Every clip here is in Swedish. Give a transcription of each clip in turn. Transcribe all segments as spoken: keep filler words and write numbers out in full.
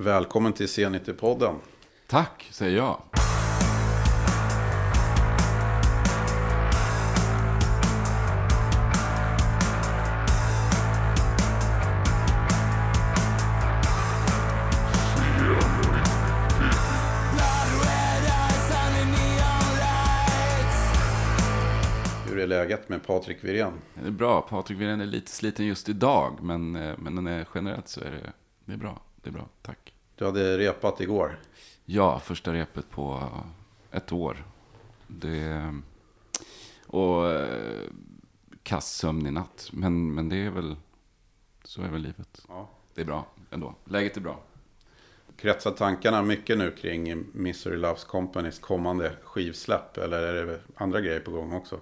Välkommen till C nittio-podden. Tack, säger jag. Läget med Patrik Wirén. Det är bra. Patrik Wirén är lite sliten just idag, men, men generellt så är det, det är bra. Det är bra, tack. Du hade repat igår. Ja, första repet på ett år. Det, och kass sömn i natt. Men, men det är väl, så är väl livet. Ja. Det är bra ändå. Läget är bra. Kretsar tankarna mycket nu kring Misery Loves Companys kommande skivsläpp, eller är det andra grejer på gång också?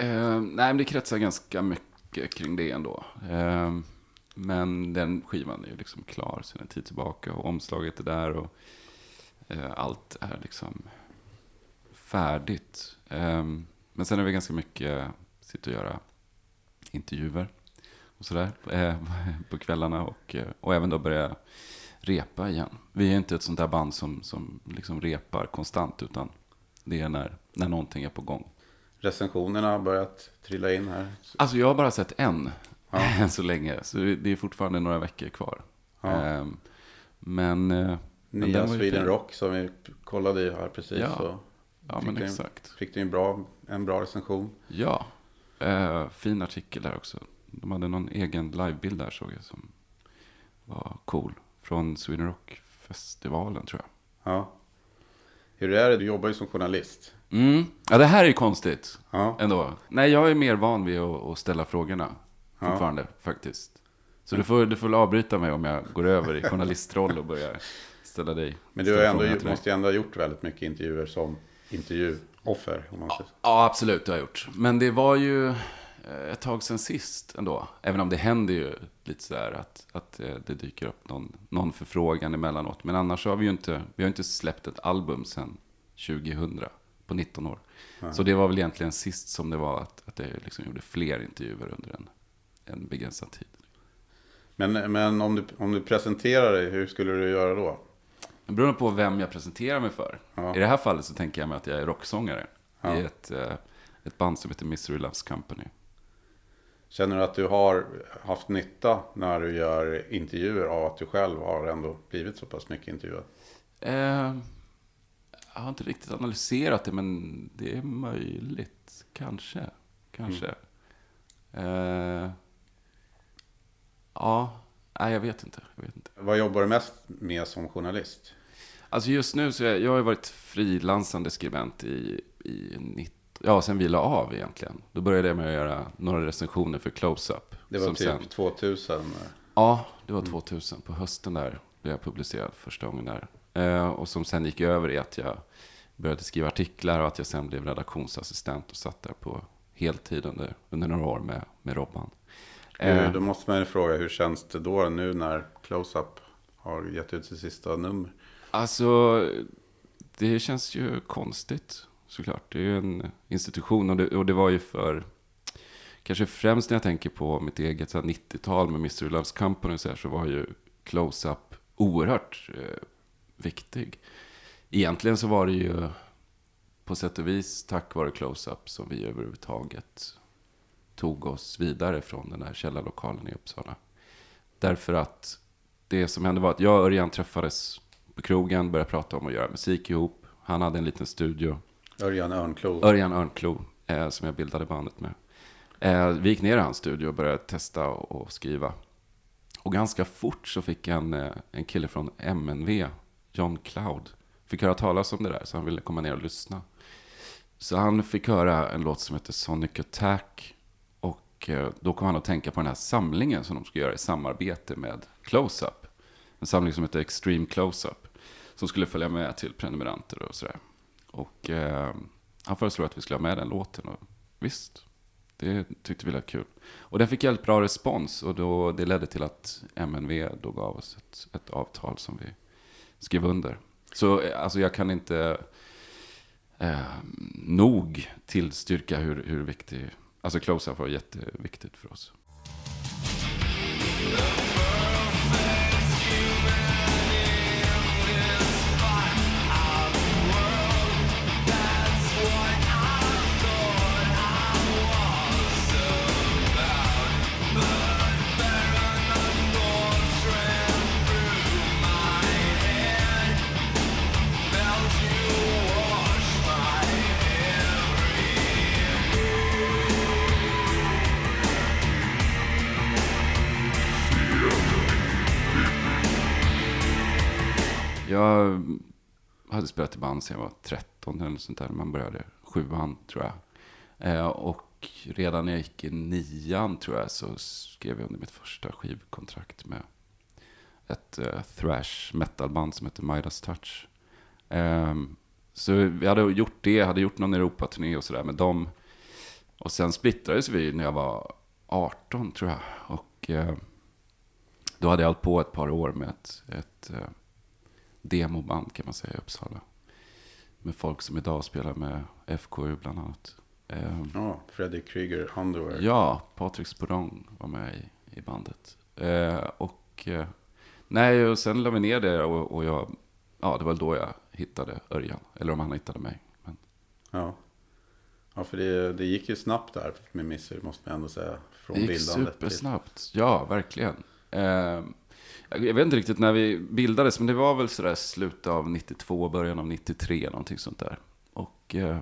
Uh, nej, men det kretsar ganska mycket kring det ändå. Uh, men den skivan är ju liksom klar sedan en tid tillbaka och omslaget är där och uh, allt är liksom färdigt. Uh, men sen är vi ganska mycket sitter och göra intervjuer och sådär uh, på kvällarna och, uh, och även då börja repa igen. Vi är inte ett sånt där band som, som liksom repar konstant, utan det är när, när någonting är på gång. Recensionerna har börjat trilla in här. Alltså jag har bara sett en ja. än så länge. Så det är fortfarande några veckor kvar. Ja. Ehm, men... Nya men Sweden Rock som vi kollade i här precis. Ja, så ja men en, exakt. Fick du en bra, en bra recension? Ja, ehm, fin artikel där också. De hade någon egen livebild där såg jag som var cool. Från Sweden Rock-festivalen tror jag. Ja. Hur är det? Du jobbar ju som journalist. Mm. Ja, det här är ju konstigt ja. ändå. Nej, jag är mer van vid att, att ställa frågorna ja. fortfarande faktiskt. Så du får, du får avbryta mig om jag går över i journalistroll och börjar ställa dig. Men du har ändå, måste ju ändå ha gjort väldigt mycket intervjuer som intervjuoffer. Om man ja, ja, absolut, det har jag gjort. Men det var ju ett tag sedan sist ändå. Även om det händer ju lite sådär att, att det dyker upp någon, någon förfrågan emellanåt. Men annars har vi ju inte, vi har inte släppt ett album sedan tjugohundra. På nitton år. Ja. Så det var väl egentligen sist som det var att, att jag liksom gjorde fler intervjuer under en, en begränsad tid. Men, men om, du, om du presenterar dig, hur skulle du göra då? Det beror på vem jag presenterar mig för. Ja. I det här fallet så tänker jag mig att jag är rocksångare. Ja. I ett, ett band som heter Misery Loves Company. Känner du att du har haft nytta när du gör intervjuer av att du själv har ändå blivit så pass mycket intervjuad? Eh... Jag har inte riktigt analyserat det, men det är möjligt. Kanske. Kanske. Mm. Uh, ja, nej, jag vet inte. jag vet inte. Vad jobbar du mest med som journalist? Alltså just nu så jag, jag har jag varit frilansande skribent i, i nittio, ja, sen vi la av egentligen. Då började jag med att göra några recensioner för Close-Up. Det var som typ sen, tvåtusen? Ja, det var mm. tvåtusen. På hösten där blev jag publicerad första gången där. Och som sen gick över i att jag började skriva artiklar och att jag sen blev redaktionsassistent och satt där på heltid under, under några år med, med Robban. Då måste man fråga, hur känns det då nu när Close-Up har gett ut sitt sista nummer? Alltså, det känns ju konstigt såklart. Det är ju en institution och det, och det var ju för... Kanske främst när jag tänker på mitt eget så här, nittiotal med Misery Loves Company så, här, så var ju Close-Up oerhört... viktig. Egentligen så var det ju på sätt och vis tack vare Close-Up som vi överhuvudtaget tog oss vidare från den här källarlokalen i Uppsala. Därför att det som hände var att jag och Örjan träffades på krogen, började prata om att göra musik ihop. Han hade en liten studio. Örjan Örnkloo. Örjan Örnkloo, eh, som jag bildade bandet med. Eh, vi gick ner i hans studio och började testa och, och skriva. Och ganska fort så fick en, en kille från M N V, Jon Kloud, fick höra talas om det där så han ville komma ner och lyssna. Så han fick höra en låt som heter Sonic Attack och då kom han att tänka på den här samlingen som de skulle göra i samarbete med Close-Up. En samling som heter Extreme Close-Up som skulle följa med till prenumeranter och sådär. Och eh, han föreslog att vi skulle ha med den låten och visst, det tyckte vi lät kul. Och den fick helt bra respons och då, det ledde till att M N V då gav oss ett, ett avtal som vi skriv under. Så alltså, jag kan inte eh, nog tillstyrka hur, hur viktig... Alltså Close-Up var jätteviktigt för oss. Jag hade spelat i band sedan jag var tretton eller något sånt där. Man började sjuan tror jag. Eh, och redan när jag gick i nian tror jag så skrev jag under mitt första skivkontrakt med ett eh, thrash metalband som heter Midas Touch. Eh, så vi hade gjort det, hade gjort någon Europa-turné och sådär med dem. Och sen splittrades vi när jag var arton tror jag. Och eh, då hade jag hållit på ett par år med ett, ett eh, demoband kan man säga i Uppsala. Med folk som idag spelar med F K bland annat. Eh, ja, Freddy Krueger, Handwerk. Ja, Patrik Sporrong var med i, i bandet. Eh, och eh, nej, och sen la vi ner det och, och jag, ja det var då jag hittade Örjan. Eller om han hittade mig. Men... Ja. Ja, för det, det gick ju snabbt där med Misery, måste man ändå säga. Från det gick supersnabbt, till... ja, verkligen. Eh, jag vet inte riktigt när vi bildades, men det var väl sådär slutet av nittiotvå, början av nittiotre, någonting sånt där. Och eh,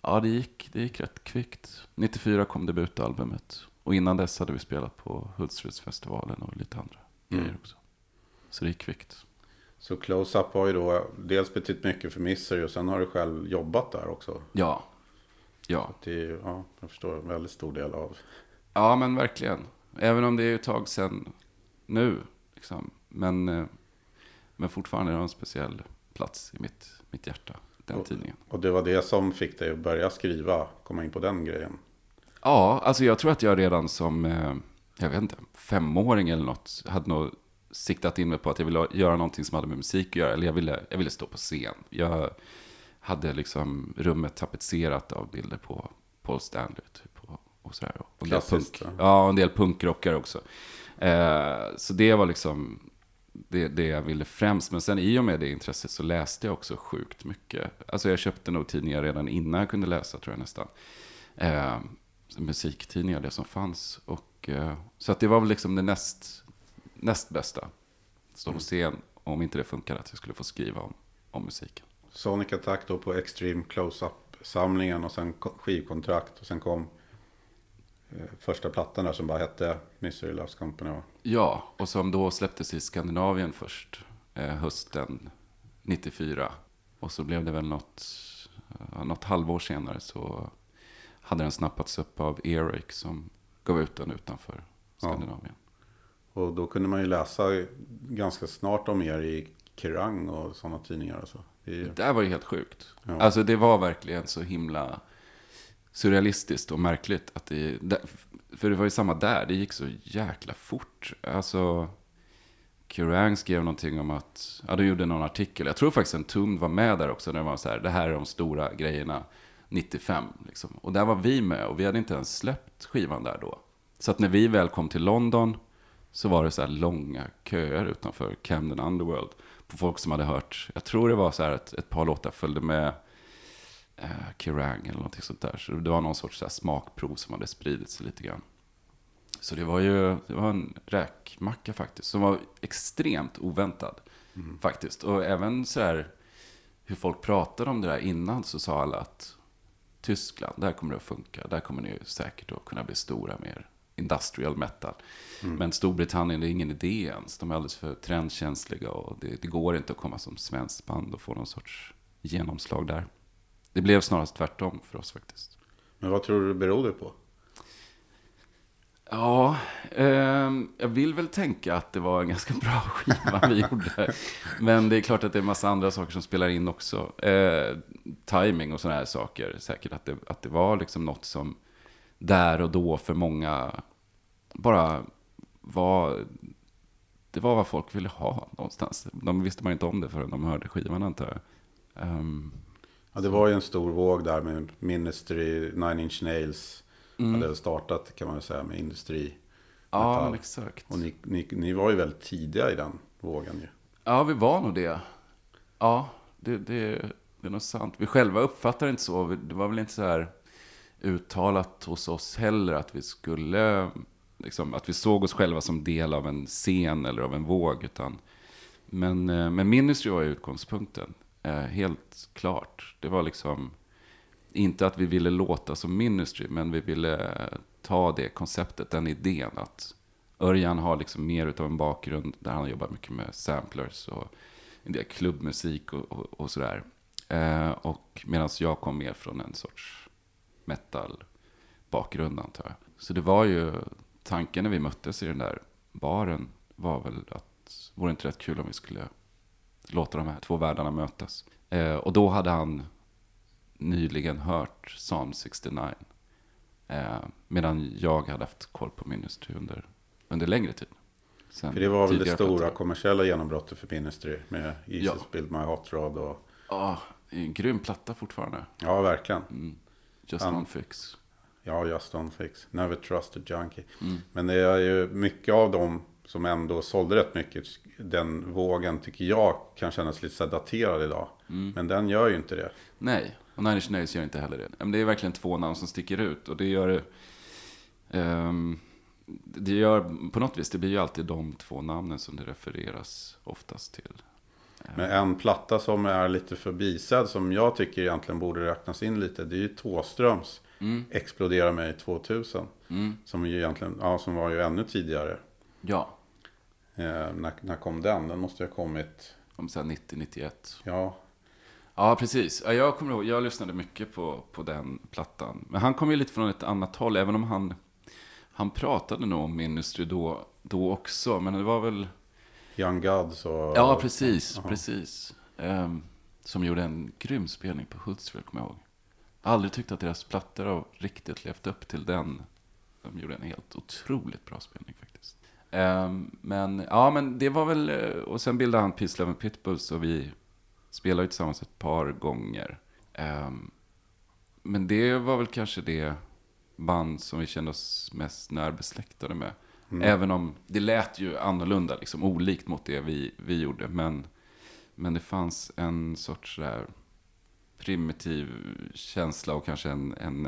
ja, det gick, det gick rätt kvickt. nittiofyra kom debutalbumet. Och innan dess hade vi spelat på Hultsfredsfestivalen och lite andra mm. grejer också. Så det gick kvickt. Så Close-Up har ju då dels betytt mycket för Misery och sen har du själv jobbat där också. Ja. Ja. Det är, ja, jag förstår, en väldigt stor del av. Ja, men verkligen. Även om det är ett tag sedan nu. Liksom. Men, men fortfarande är det en speciell plats i mitt, mitt hjärta, den och, tidningen. Och det var det som fick dig att börja skriva, komma in på den grejen? Ja, alltså jag tror att jag redan som, jag vet inte, femåring eller något, hade nog siktat in mig på att jag ville göra någonting som hade med musik att göra. Eller jag ville, jag ville stå på scen. Jag... hade liksom rummet tapetserat av bilder på Paul Stanley typ och, och sådär. Och en del punk, ja, en del punkrockare också. Eh, så det var liksom det, det jag ville främst. Men sen i och med det intresset så läste jag också sjukt mycket. Alltså jag köpte nog tidningar redan innan jag kunde läsa tror jag nästan. Eh, musiktidningar, det som fanns. Och, eh, så att det var väl liksom det näst, näst bästa. Stå på scen, om inte det funkade att jag skulle få skriva om, om musiken. Sonic Attack då på Extreme Close-Up-samlingen och sen skivkontrakt och sen kom första plattan där som bara hette Misery Loves Company. Ja, och som då släpptes i Skandinavien först hösten nittiofyra och så blev det väl något, något halvår senare så hade den snappats upp av Eric som gav ut den utanför Skandinavien. Ja. Och då kunde man ju läsa ganska snart om er i Kerrang och sådana tidningar och så. Det där var ju helt sjukt. Ja. Alltså det var verkligen så himla surrealistiskt och märkligt att det, för det var ju samma där, det gick så jäkla fort. Alltså Kerrang skrev någonting om att, ja, de gjorde någon artikel. Jag tror faktiskt en Tum var med där också när det var så här, det här är de stora grejerna nittiofem liksom. Och där var vi med och vi hade inte ens släppt skivan där då. Så att när vi väl kom till London så var det så här långa köer utanför Camden Underworld. Folk som hade hört, jag tror det var så här att ett par låtar följde med eh, Kerrang eller någonting sånt där. Så det var någon sorts så här smakprov som hade spridit sig lite grann. Så det var ju det var en räkmacka faktiskt som var extremt oväntad mm. faktiskt. Och även så här hur folk pratade om det där innan så sa alla att Tyskland, där kommer det att funka. Där kommer ni säkert att kunna bli stora mer industrial metal. Mm. Men Storbritannien, det är ingen idé ens. De är alldeles för trendkänsliga och det, det går inte att komma som svensk band och få någon sorts genomslag där. Det blev snarast tvärtom för oss faktiskt. Men vad tror du det berodde på? Ja, eh, jag vill väl tänka att det var en ganska bra skiva vi gjorde. Men det är klart att det är en massa andra saker som spelar in också. Eh, timing och såna här saker. Säkert att det, att det var liksom något som där och då för många bara var, det var vad folk ville ha någonstans. De visste man inte om det förrän de hörde skivan antar jag. Um, ja, det så. Var ju en stor våg där med Ministry, Nine Inch Nails mm. hade startat kan man väl säga med industri. Ja, men exakt. Och ni, ni, ni var ju väldigt tidiga i den vågen ju. Ja, vi var nog det. Ja, det, det, det är nog sant. Vi själva uppfattade inte så. Det var väl inte så här... uttalat hos oss heller att vi skulle liksom, att vi såg oss själva som del av en scen eller av en våg utan men, men Ministry var ju utgångspunkten eh, helt klart. Det var liksom inte att vi ville låta som Ministry men vi ville ta det konceptet, den idén att Örjan har liksom mer utav en bakgrund där han jobbar mycket med samplers och en del klubbmusik och, och, och sådär. Eh, och medan jag kom mer från en sorts metal bakgrund antar jag. Så det var ju, tanken när vi möttes i den där baren var väl att vore inte rätt kul om vi skulle låta de här två världarna mötas. Eh, och då hade han nyligen hört Psalm sextionio. Eh, medan jag hade haft koll på Ministry under, under längre tid. Sen för det var väl det stora att... kommersiella genombrottet för Ministry med Jesus ja. Build My Hot Rod och... Ja, det är en grym platta fortfarande. Ja, verkligen. Mm. Just um, on fix. Ja, just on fix. Never trust a junkie. Mm. Men det är ju mycket av dem som ändå sålde rätt mycket. Den vågen tycker jag kan kännas lite så daterad idag. Mm. Men den gör ju inte det. Nej, och Nine Inch Nails gör inte heller det. Men det är verkligen två namn som sticker ut. Och det gör... Um, det gör på något vis, det blir ju alltid de två namnen som det refereras oftast till. Men en platta som är lite förbisedd som jag tycker egentligen borde räknas in lite, det är ju Tåströms mm. Explodera mig tvåtusen mm. som ju egentligen, ja, som var ju ännu tidigare. Ja. Eh, när, när kom den? Den måste ju ha kommit om sen nittio nittioett. Ja. Ja, precis. Ja, jag kommer ihåg, jag lyssnade mycket på på den plattan. Men han kom ju lite från ett annat håll, även om han han pratade nog om Ministry då då också, men det var väl Young Gods och... Ja, precis, aha. precis. Um, som gjorde en grym spelning på Hultsfred, kommer jag ihåg. Aldrig tyckte att deras plattor har riktigt levt upp till den. De gjorde en helt otroligt bra spelning faktiskt. Um, men, ja, men det var väl... Och sen bildade han Peace, Love and Pitbulls och vi spelade ju tillsammans ett par gånger. Um, men det var väl kanske det band som vi kände oss mest närbesläktade med. Mm. Även om det lät ju annorlunda, liksom, olikt mot det vi, vi gjorde. Men, men det fanns en sorts där primitiv känsla och kanske en, en,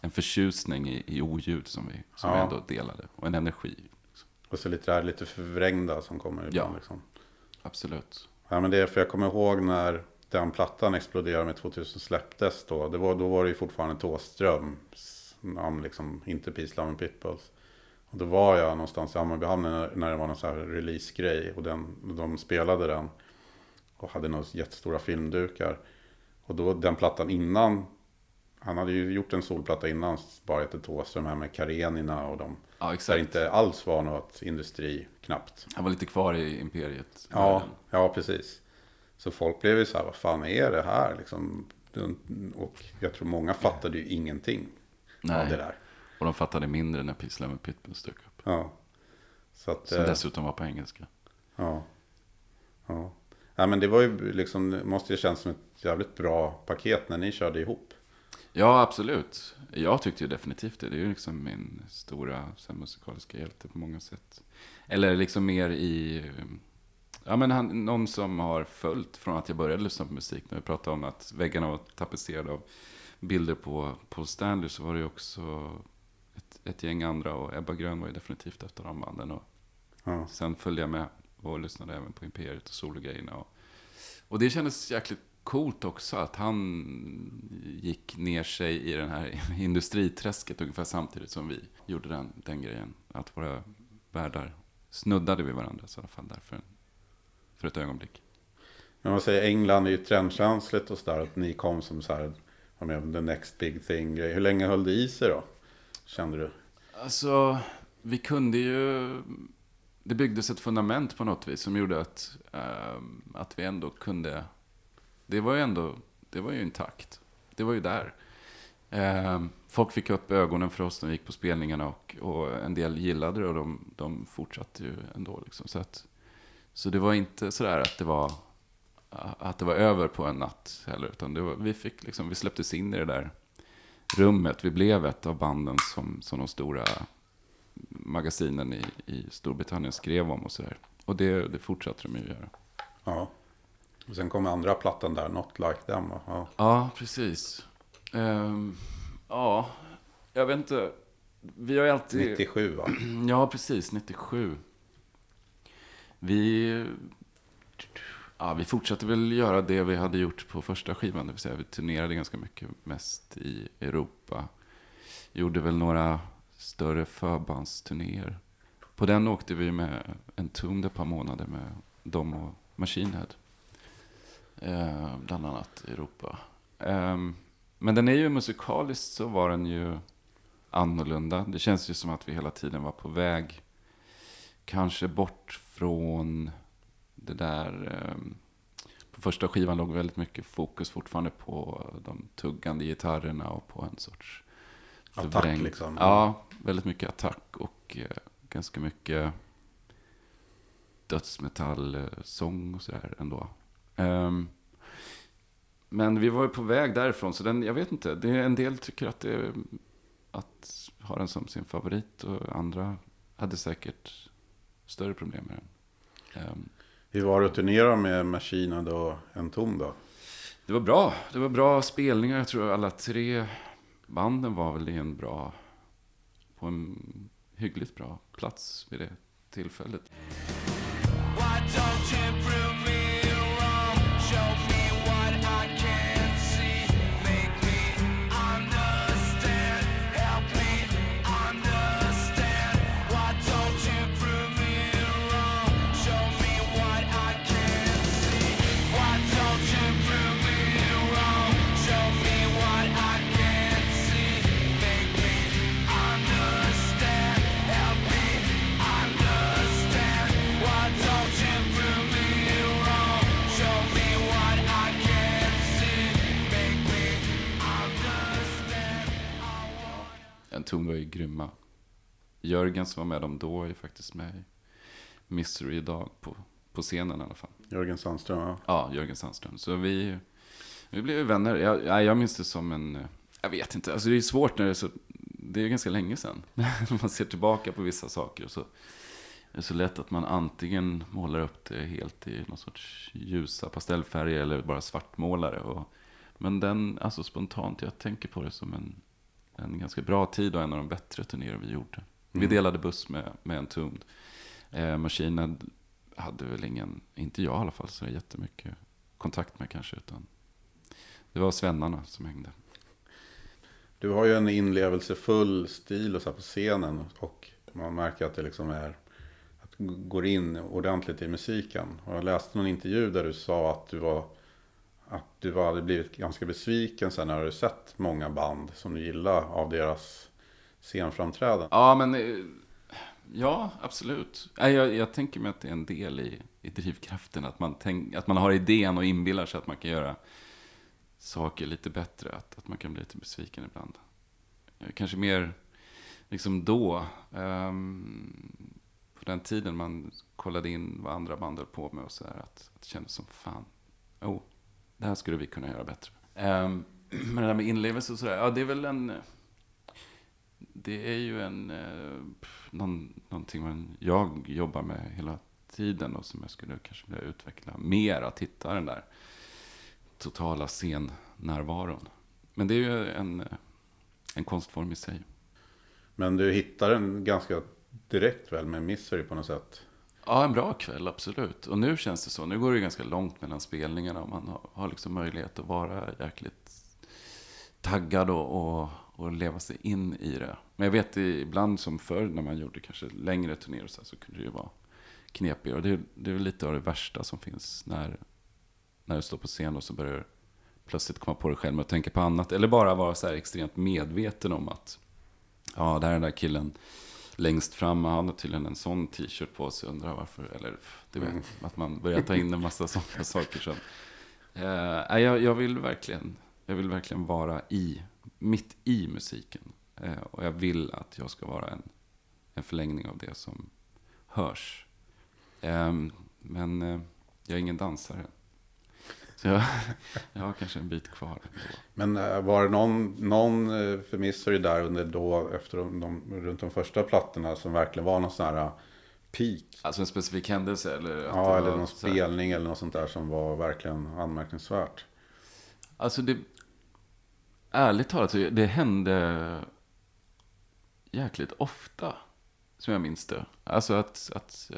en förtjusning i, i oljud som vi som ja. ändå delade. Och en energi. Liksom. Och så lite där lite förvrängda som kommer ibland. Ja, liksom. Absolut. Ja, men det är för jag kommer ihåg när den plattan exploderade med tvåtusen släpptes. Då, det var, då var det ju fortfarande Tåströms namn, liksom, inte Peace, Love and Pitbulls. Och då var jag någonstans i Amarbehamn när, när det var någon så här release-grej. Och den, de spelade den. Och hade några jättestora filmdukar. Och då den plattan innan. Han hade ju gjort en solplatta innan. Bara ett Tåström här med Karenina och de. Ja, exakt. Där inte alls var något industri knappt. Han var lite kvar i Imperiet. Ja, ja, precis. Så folk blev ju så här, vad fan är det här? Liksom, och jag tror många fattade ju ingenting Nej. av det där. Och de fattade mindre när Pissla med Pitbulls dök upp. Ja. Så att, som dessutom var på engelska. Ja. Ja. Ja, men det var ju liksom, det måste ju kännas som ett jävligt bra paket när ni körde ihop. Ja, absolut. Jag tyckte ju definitivt det. Det är ju liksom min stora sen, musikaliska hjälte på många sätt. Eller liksom mer i... Ja, men han, någon som har följt från att jag började lyssna på musik. När vi pratade om att väggarna var tapetserade av bilder på Paul Stanley, så var det ju också... Ett, ett gäng andra, och Ebba Grön var ju definitivt efter de banden. Och ja. Sen följde jag med och lyssnade även på Imperiet och sologrejerna. Och, och det kändes jäkligt coolt också att han gick ner sig i den här industriträsket ungefär samtidigt som vi gjorde den, den grejen. Att våra världar snuddade vid varandra så i alla fall där för, en, för ett ögonblick. Men man säger England är ju trendkänsligt och sådär, att ni kom som så här, the next big thing. Hur länge höll det i sig då? Kände du? Alltså, vi kunde ju... Det byggdes ett fundament på något vis som gjorde att, eh, att vi ändå kunde... Det var ju ändå... Det var ju intakt. Det var ju där. Eh, folk fick upp ögonen för oss när vi gick på spelningarna och, och en del gillade det och de, de fortsatte ju ändå. Liksom. Så, att, så det var inte sådär att det var, att det var över på en natt heller, utan det var, vi, fick liksom, vi släpptes in i det där rummet. Vi blev ett av banden som, som de stora magasinen i, i Storbritannien skrev om och sådär. Och det, det fortsatte de ju göra. Ja. Och sen kom andra plattan där, Not Like Them. Ja, ja precis. Um, ja, jag vet inte. Vi har ju alltid... nittiosju va? Ja, precis. nittiosju. Vi... Ja, vi fortsatte väl göra det vi hade gjort på första skivan, det vill säga vi turnerade ganska mycket mest i Europa. Gjorde väl några större förbandsturnéer. På den åkte vi med en tum ett par månader med dem och Machine Head. eh, bland annat i Europa. Eh, men den är ju musikaliskt så var den ju annorlunda. Det känns ju som att vi hela tiden var på väg kanske bort från det där. Eh, på första skivan låg väldigt mycket fokus fortfarande på de tuggande gitarrerna och på en sorts attack liksom. Ja, väldigt mycket attack och eh, ganska mycket dödsmetallsång och sådär ändå. Um, men vi var ju på väg därifrån, så den, jag vet inte, det är en del tycker att det att ha den som sin favorit och andra hade säkert större problem med den. Um, Hur var det att turnera med Machine och En Tom då? Det var bra, det var bra spelningar, jag tror alla tre banden var väl i en bra, på en hyggligt bra plats vid det tillfället. Why don't you prove me wrong? Show me what I can't see. Make me understand. Help me understand. Why don't you prove me wrong? Show me what I can't see. Why don't you prove me wrong? Show me what I can't see. Make me understand. Help me understand. Why don't En tom var ju grymma. Jörgen som var med dem då är faktiskt med Misery idag på, på scenen i alla fall. Jörgen Sandström, ja. Ja, Jörgen Sandström. Så vi, vi blev ju vänner. Jag, jag minns det som en... Jag vet inte. Alltså det är svårt när det är så... Det är ganska länge sedan. När man ser tillbaka på vissa saker. Och så det är så lätt att man antingen målar upp det helt i någon sorts ljusa pastellfärger eller bara svartmålare. Och, men den, alltså spontant, jag tänker på det som en... en ganska bra tid och en av de bättre turnéer vi gjorde. Mm. Vi delade buss med, med En Tomb. Eh, Maskinen hade väl ingen, inte jag i alla fall, så det är jättemycket kontakt med kanske. Utan det var svennarna som hängde. Du har ju en inlevelsefull stil och så här på scenen. Och man märker att det liksom är, att går in ordentligt i musiken. Och jag läste någon intervju där du sa att du var... att du hade blivit ganska besviken sen när du sett många band som du gillar av deras scenframträden. Ja, men ja, absolut. Jag, jag tänker mig att det är en del i, i drivkraften. Att man, tänk, att man har idén och inbillar sig att man kan göra saker lite bättre. Att, att man kan bli lite besviken ibland. Kanske mer liksom då. Um, på den tiden man kollade in vad andra band höll på med och så här. Att, att det kändes som fan. Oh. Det här skulle vi kunna göra bättre. Um, men det där med inlevelse och sådär. Ja, det är väl en... Det är ju en... Pff, någon, någonting man, jag jobbar med hela tiden. Och som jag skulle kanske vilja utveckla mer. Att hitta den där totala scennärvaron. Men det är ju en, en konstform i sig. Men du hittar den ganska direkt väl med Misery på något sätt? Ja, en bra kväll, absolut. Och nu känns det så. Nu går det ganska långt mellan spelningarna och man har liksom möjlighet att vara jäkligt taggad och, och, och leva sig in i det. Men jag vet ibland som förr när man gjorde kanske längre turnéer och så, här, så kunde det ju vara knepigare. Och det, det är väl lite av det värsta som finns när, när du står på scen och så börjar du plötsligt komma på dig själv och tänka på annat. Eller bara vara så här extremt medveten om att ja, det här är den där killen längst fram, han har tydligen en sån t-shirt på sig, undrar varför, eller det vet, mm. att man börjar ta in en massa sådana saker som eh, jag, jag vill verkligen jag vill verkligen vara i mitt i musiken eh, och jag vill att jag ska vara en, en förlängning av det som hörs eh, men eh, jag är ingen dansare så jag, jag har kanske en bit kvar. Men var det någon, någon förmissare där under då efter de, de, runt de första plattorna som verkligen var någon sån här peak? Alltså en specifik händelse? Eller att ja, eller någon spelning eller något sånt där som var verkligen anmärkningsvärt. Alltså det, ärligt talat, det hände jäkligt ofta som jag minns det. Alltså att, att,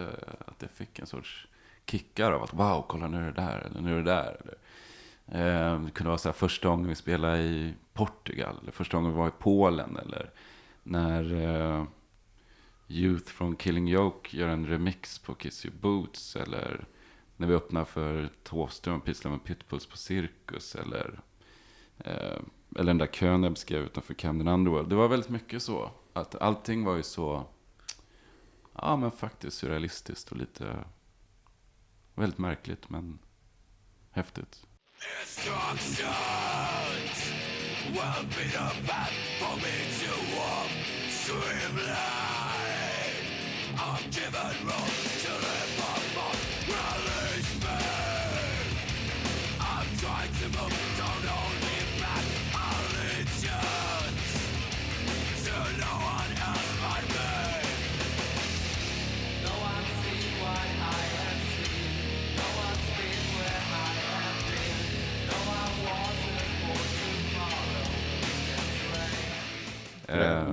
att jag fick en sorts... kickar av att wow, kolla nu är det där eller nu är det där. Eller, eh, det kunde vara så här, första gången vi spelade i Portugal eller första gången vi var i Polen eller när eh, Youth från Killing Joke gör en remix på Kiss Your Boots eller när vi öppnar för Tåström och pysslar med Pitbulls på Cirkus, eller eh, eller den där kön jag beskrev utanför Camden Underworld. Det var väldigt mycket så att allting var ju så, ja men faktiskt surrealistiskt och lite väldigt märkligt men häftigt.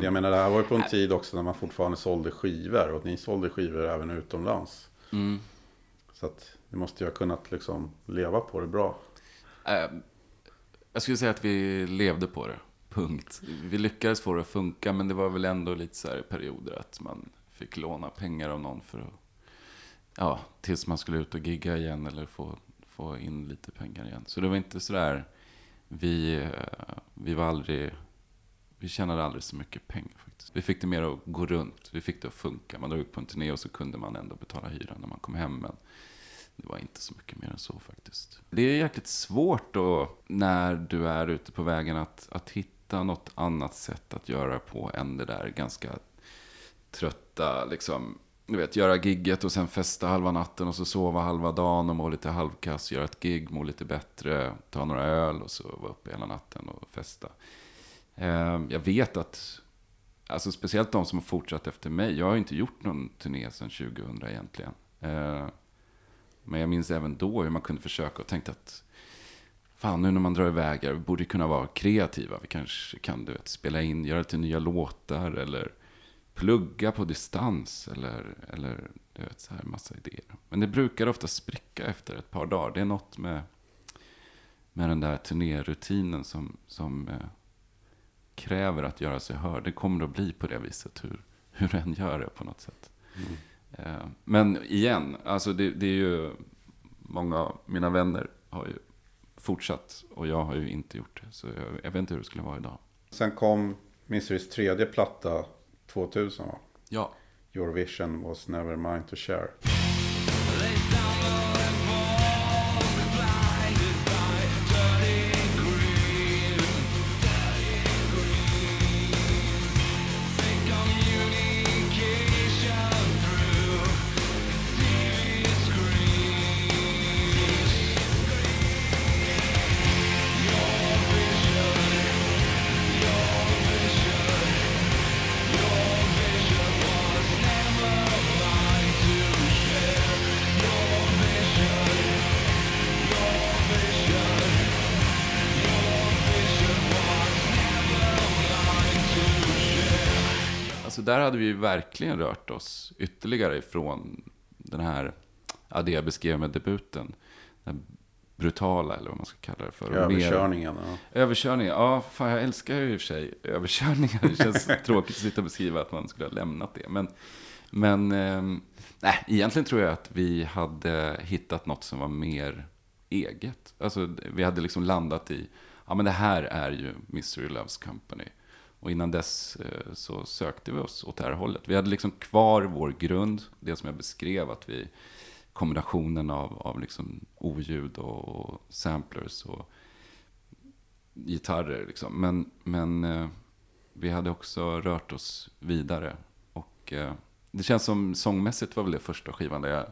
Jag menar, det här var ju på en tid också när man fortfarande sålde skivor, och ni sålde skivor även utomlands. Mm. Så att ni måste ju ha kunnat liksom leva på det bra. Jag skulle säga att vi levde på det, punkt. Vi lyckades få det att funka, men det var väl ändå lite så här perioder att man fick låna pengar av någon för att, ja, tills man skulle ut och gigga igen eller få, få in lite pengar igen. Så det var inte så där, vi, vi var aldrig... Vi tjänade aldrig så mycket pengar faktiskt. Vi fick det mer att gå runt. Vi fick det att funka. Man drog ut på en turné och så kunde man ändå betala hyran när man kom hem. Men det var inte så mycket mer än så faktiskt. Det är jäkligt svårt då när du är ute på vägen att, att hitta något annat sätt att göra på än det där ganska trötta, liksom, du vet, göra gigget och sen festa halva natten och så sova halva dagen och må lite halvkass, göra ett gig, må lite bättre, ta några öl och så vara uppe hela natten och festa. Jag vet att, alltså speciellt de som har fortsatt efter mig, jag har inte gjort någon turné sedan tjugohundra egentligen, men jag minns även då hur man kunde försöka och tänkte att fan, nu när man drar iväg här, vi borde kunna vara kreativa, vi kanske kan, du vet, spela in, göra lite nya låtar eller plugga på distans eller, eller du vet, så här massa idéer. Men det brukar ofta spricka efter ett par dagar. Det är något med, med den där turnérutinen som, som kräver att göra sig hörd. Det kommer att bli på det viset hur, hur en gör det på något sätt. Mm. Eh, men igen, alltså det, det är ju många av mina vänner har ju fortsatt och jag har ju inte gjort det. Så jag, jag vet inte hur det skulle vara idag. Sen kom Miserys tredje platta tvåtusen. Va? Ja. Your vision was never mine to share. Där hade vi ju verkligen rört oss ytterligare ifrån den här, ja, det jag beskrev med debuten, den brutala, eller vad man ska kalla det för. Överkörningen. Ja. Överkörningen, ja, fan, jag älskar ju i och för sig överkörningar. Det känns tråkigt att sitta och beskriva att man skulle ha lämnat det. Men, men eh, nej, egentligen tror jag att vi hade hittat något som var mer eget. Alltså, vi hade liksom landat i, ja men det här är ju Misery Loves Company. Och innan dess så sökte vi oss åt det här hållet. Vi hade liksom kvar vår grund, det som jag beskrev, att vi, kombinationen av, av liksom oljud och, och samplers och gitarrer. Liksom. Men, men vi hade också rört oss vidare. Och det känns som sångmässigt var väl det första skivan där jag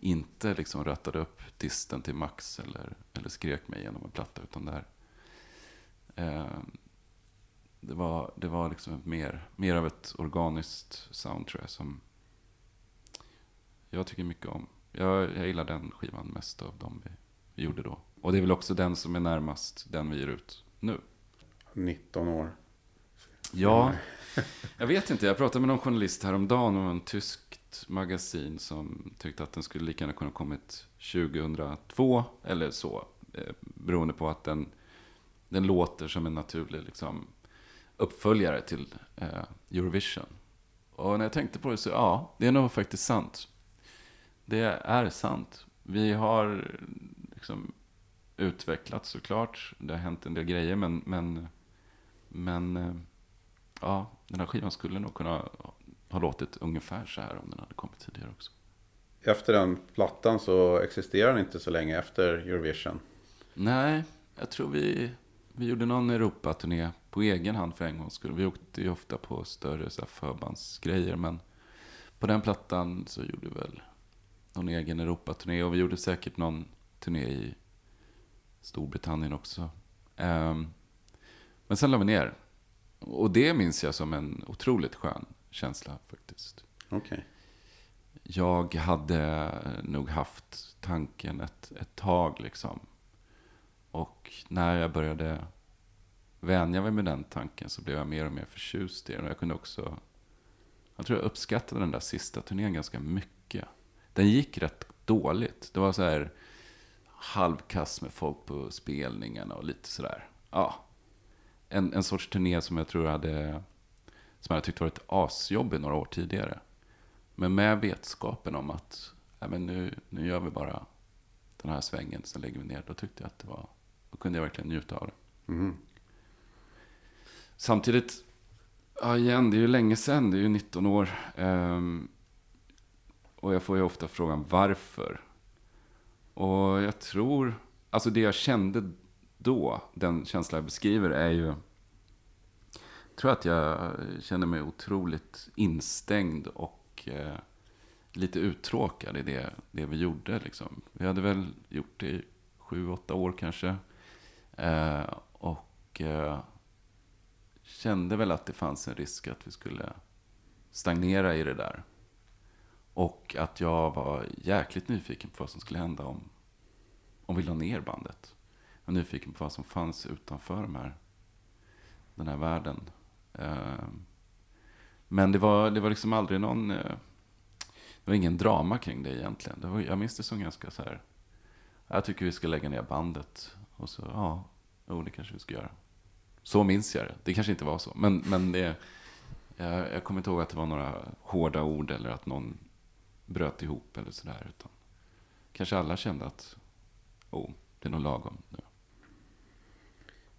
inte liksom rättade upp disten till max eller, eller skrek mig genom en platta, utan där... Det var, det var liksom mer, mer av ett organiskt sound, tror jag, som jag tycker mycket om. Jag, jag gillar den skivan mest av dem vi, vi gjorde då. Och det är väl också den som är närmast den vi ger ut nu. nitton år. Ja, jag vet inte. Jag pratade med någon journalist häromdagen om en tyskt magasin som tyckte att den skulle lika gärna kunna kommit tjugohundratvå eller så. Beroende på att den, den låter som en naturlig... liksom, uppföljare till eh, Eurovision. Och när jag tänkte på det så, ja, det är nog faktiskt sant. Det är sant. vi har liksom utvecklats såklart. Det har hänt en del grejer, men, men, men ja, den här skivan skulle nog kunna ha låtit ungefär så här om den hade kommit tidigare också. Efter den plattan så existerar den inte så länge efter Eurovision. Nej, jag tror vi, vi gjorde någon Europa-turné på egen hand för en gångs skull. Vi åkte ju ofta på större så här förbandsgrejer, men på den plattan så gjorde vi väl någon egen Europa-turné, och vi gjorde säkert någon turné i Storbritannien också. Um, men sen la vi ner. Och det minns jag som en otroligt skön känsla faktiskt. Okej. Okay. Jag hade nog haft tanken ett, ett tag liksom. Och när jag började vänja mig med den tanken så blev jag mer och mer förtjust i den. Och jag kunde också, jag tror jag uppskattade den där sista turnén ganska mycket. Den gick rätt dåligt. Det var så här halvkast med folk på spelningarna och lite sådär. Ja, en, en sorts turné som jag tror hade, som jag tyckte var ett asjobb några år tidigare. Men med vetskapen om att nej, men nu, nu gör vi bara den här svängen, sen lägger vi ner. Då tyckte jag att det var, då kunde jag verkligen njuta av det. Mm. Samtidigt, ja igen, det är ju länge sedan, det är ju nitton år. Um, och jag får ju ofta frågan varför. Och jag tror, alltså det jag kände då, den känslan jag beskriver är ju, jag tror att jag känner mig otroligt instängd och lite uttråkad i det, det vi gjorde liksom. Vi hade väl gjort det i sju, åtta år kanske, eh, och eh, kände väl att det fanns en risk att vi skulle stagnera i det där, och att jag var jäkligt nyfiken på vad som skulle hända om, om vi la ner bandet. Jag var nyfiken på vad som fanns utanför de här, den här världen. eh, Men det var, det var liksom aldrig någon, det var ingen drama kring det egentligen. Det var, jag minns det som ganska så här, jag tycker vi ska lägga ner bandet. Och så, ja, oh, det kanske vi ska göra. Så minns jag det. Det kanske inte var så. Men, men det, jag, jag kommer inte ihåg att det var några hårda ord eller att någon bröt ihop eller sådär. Utan kanske alla kände att, oh, det är nog lagom nu.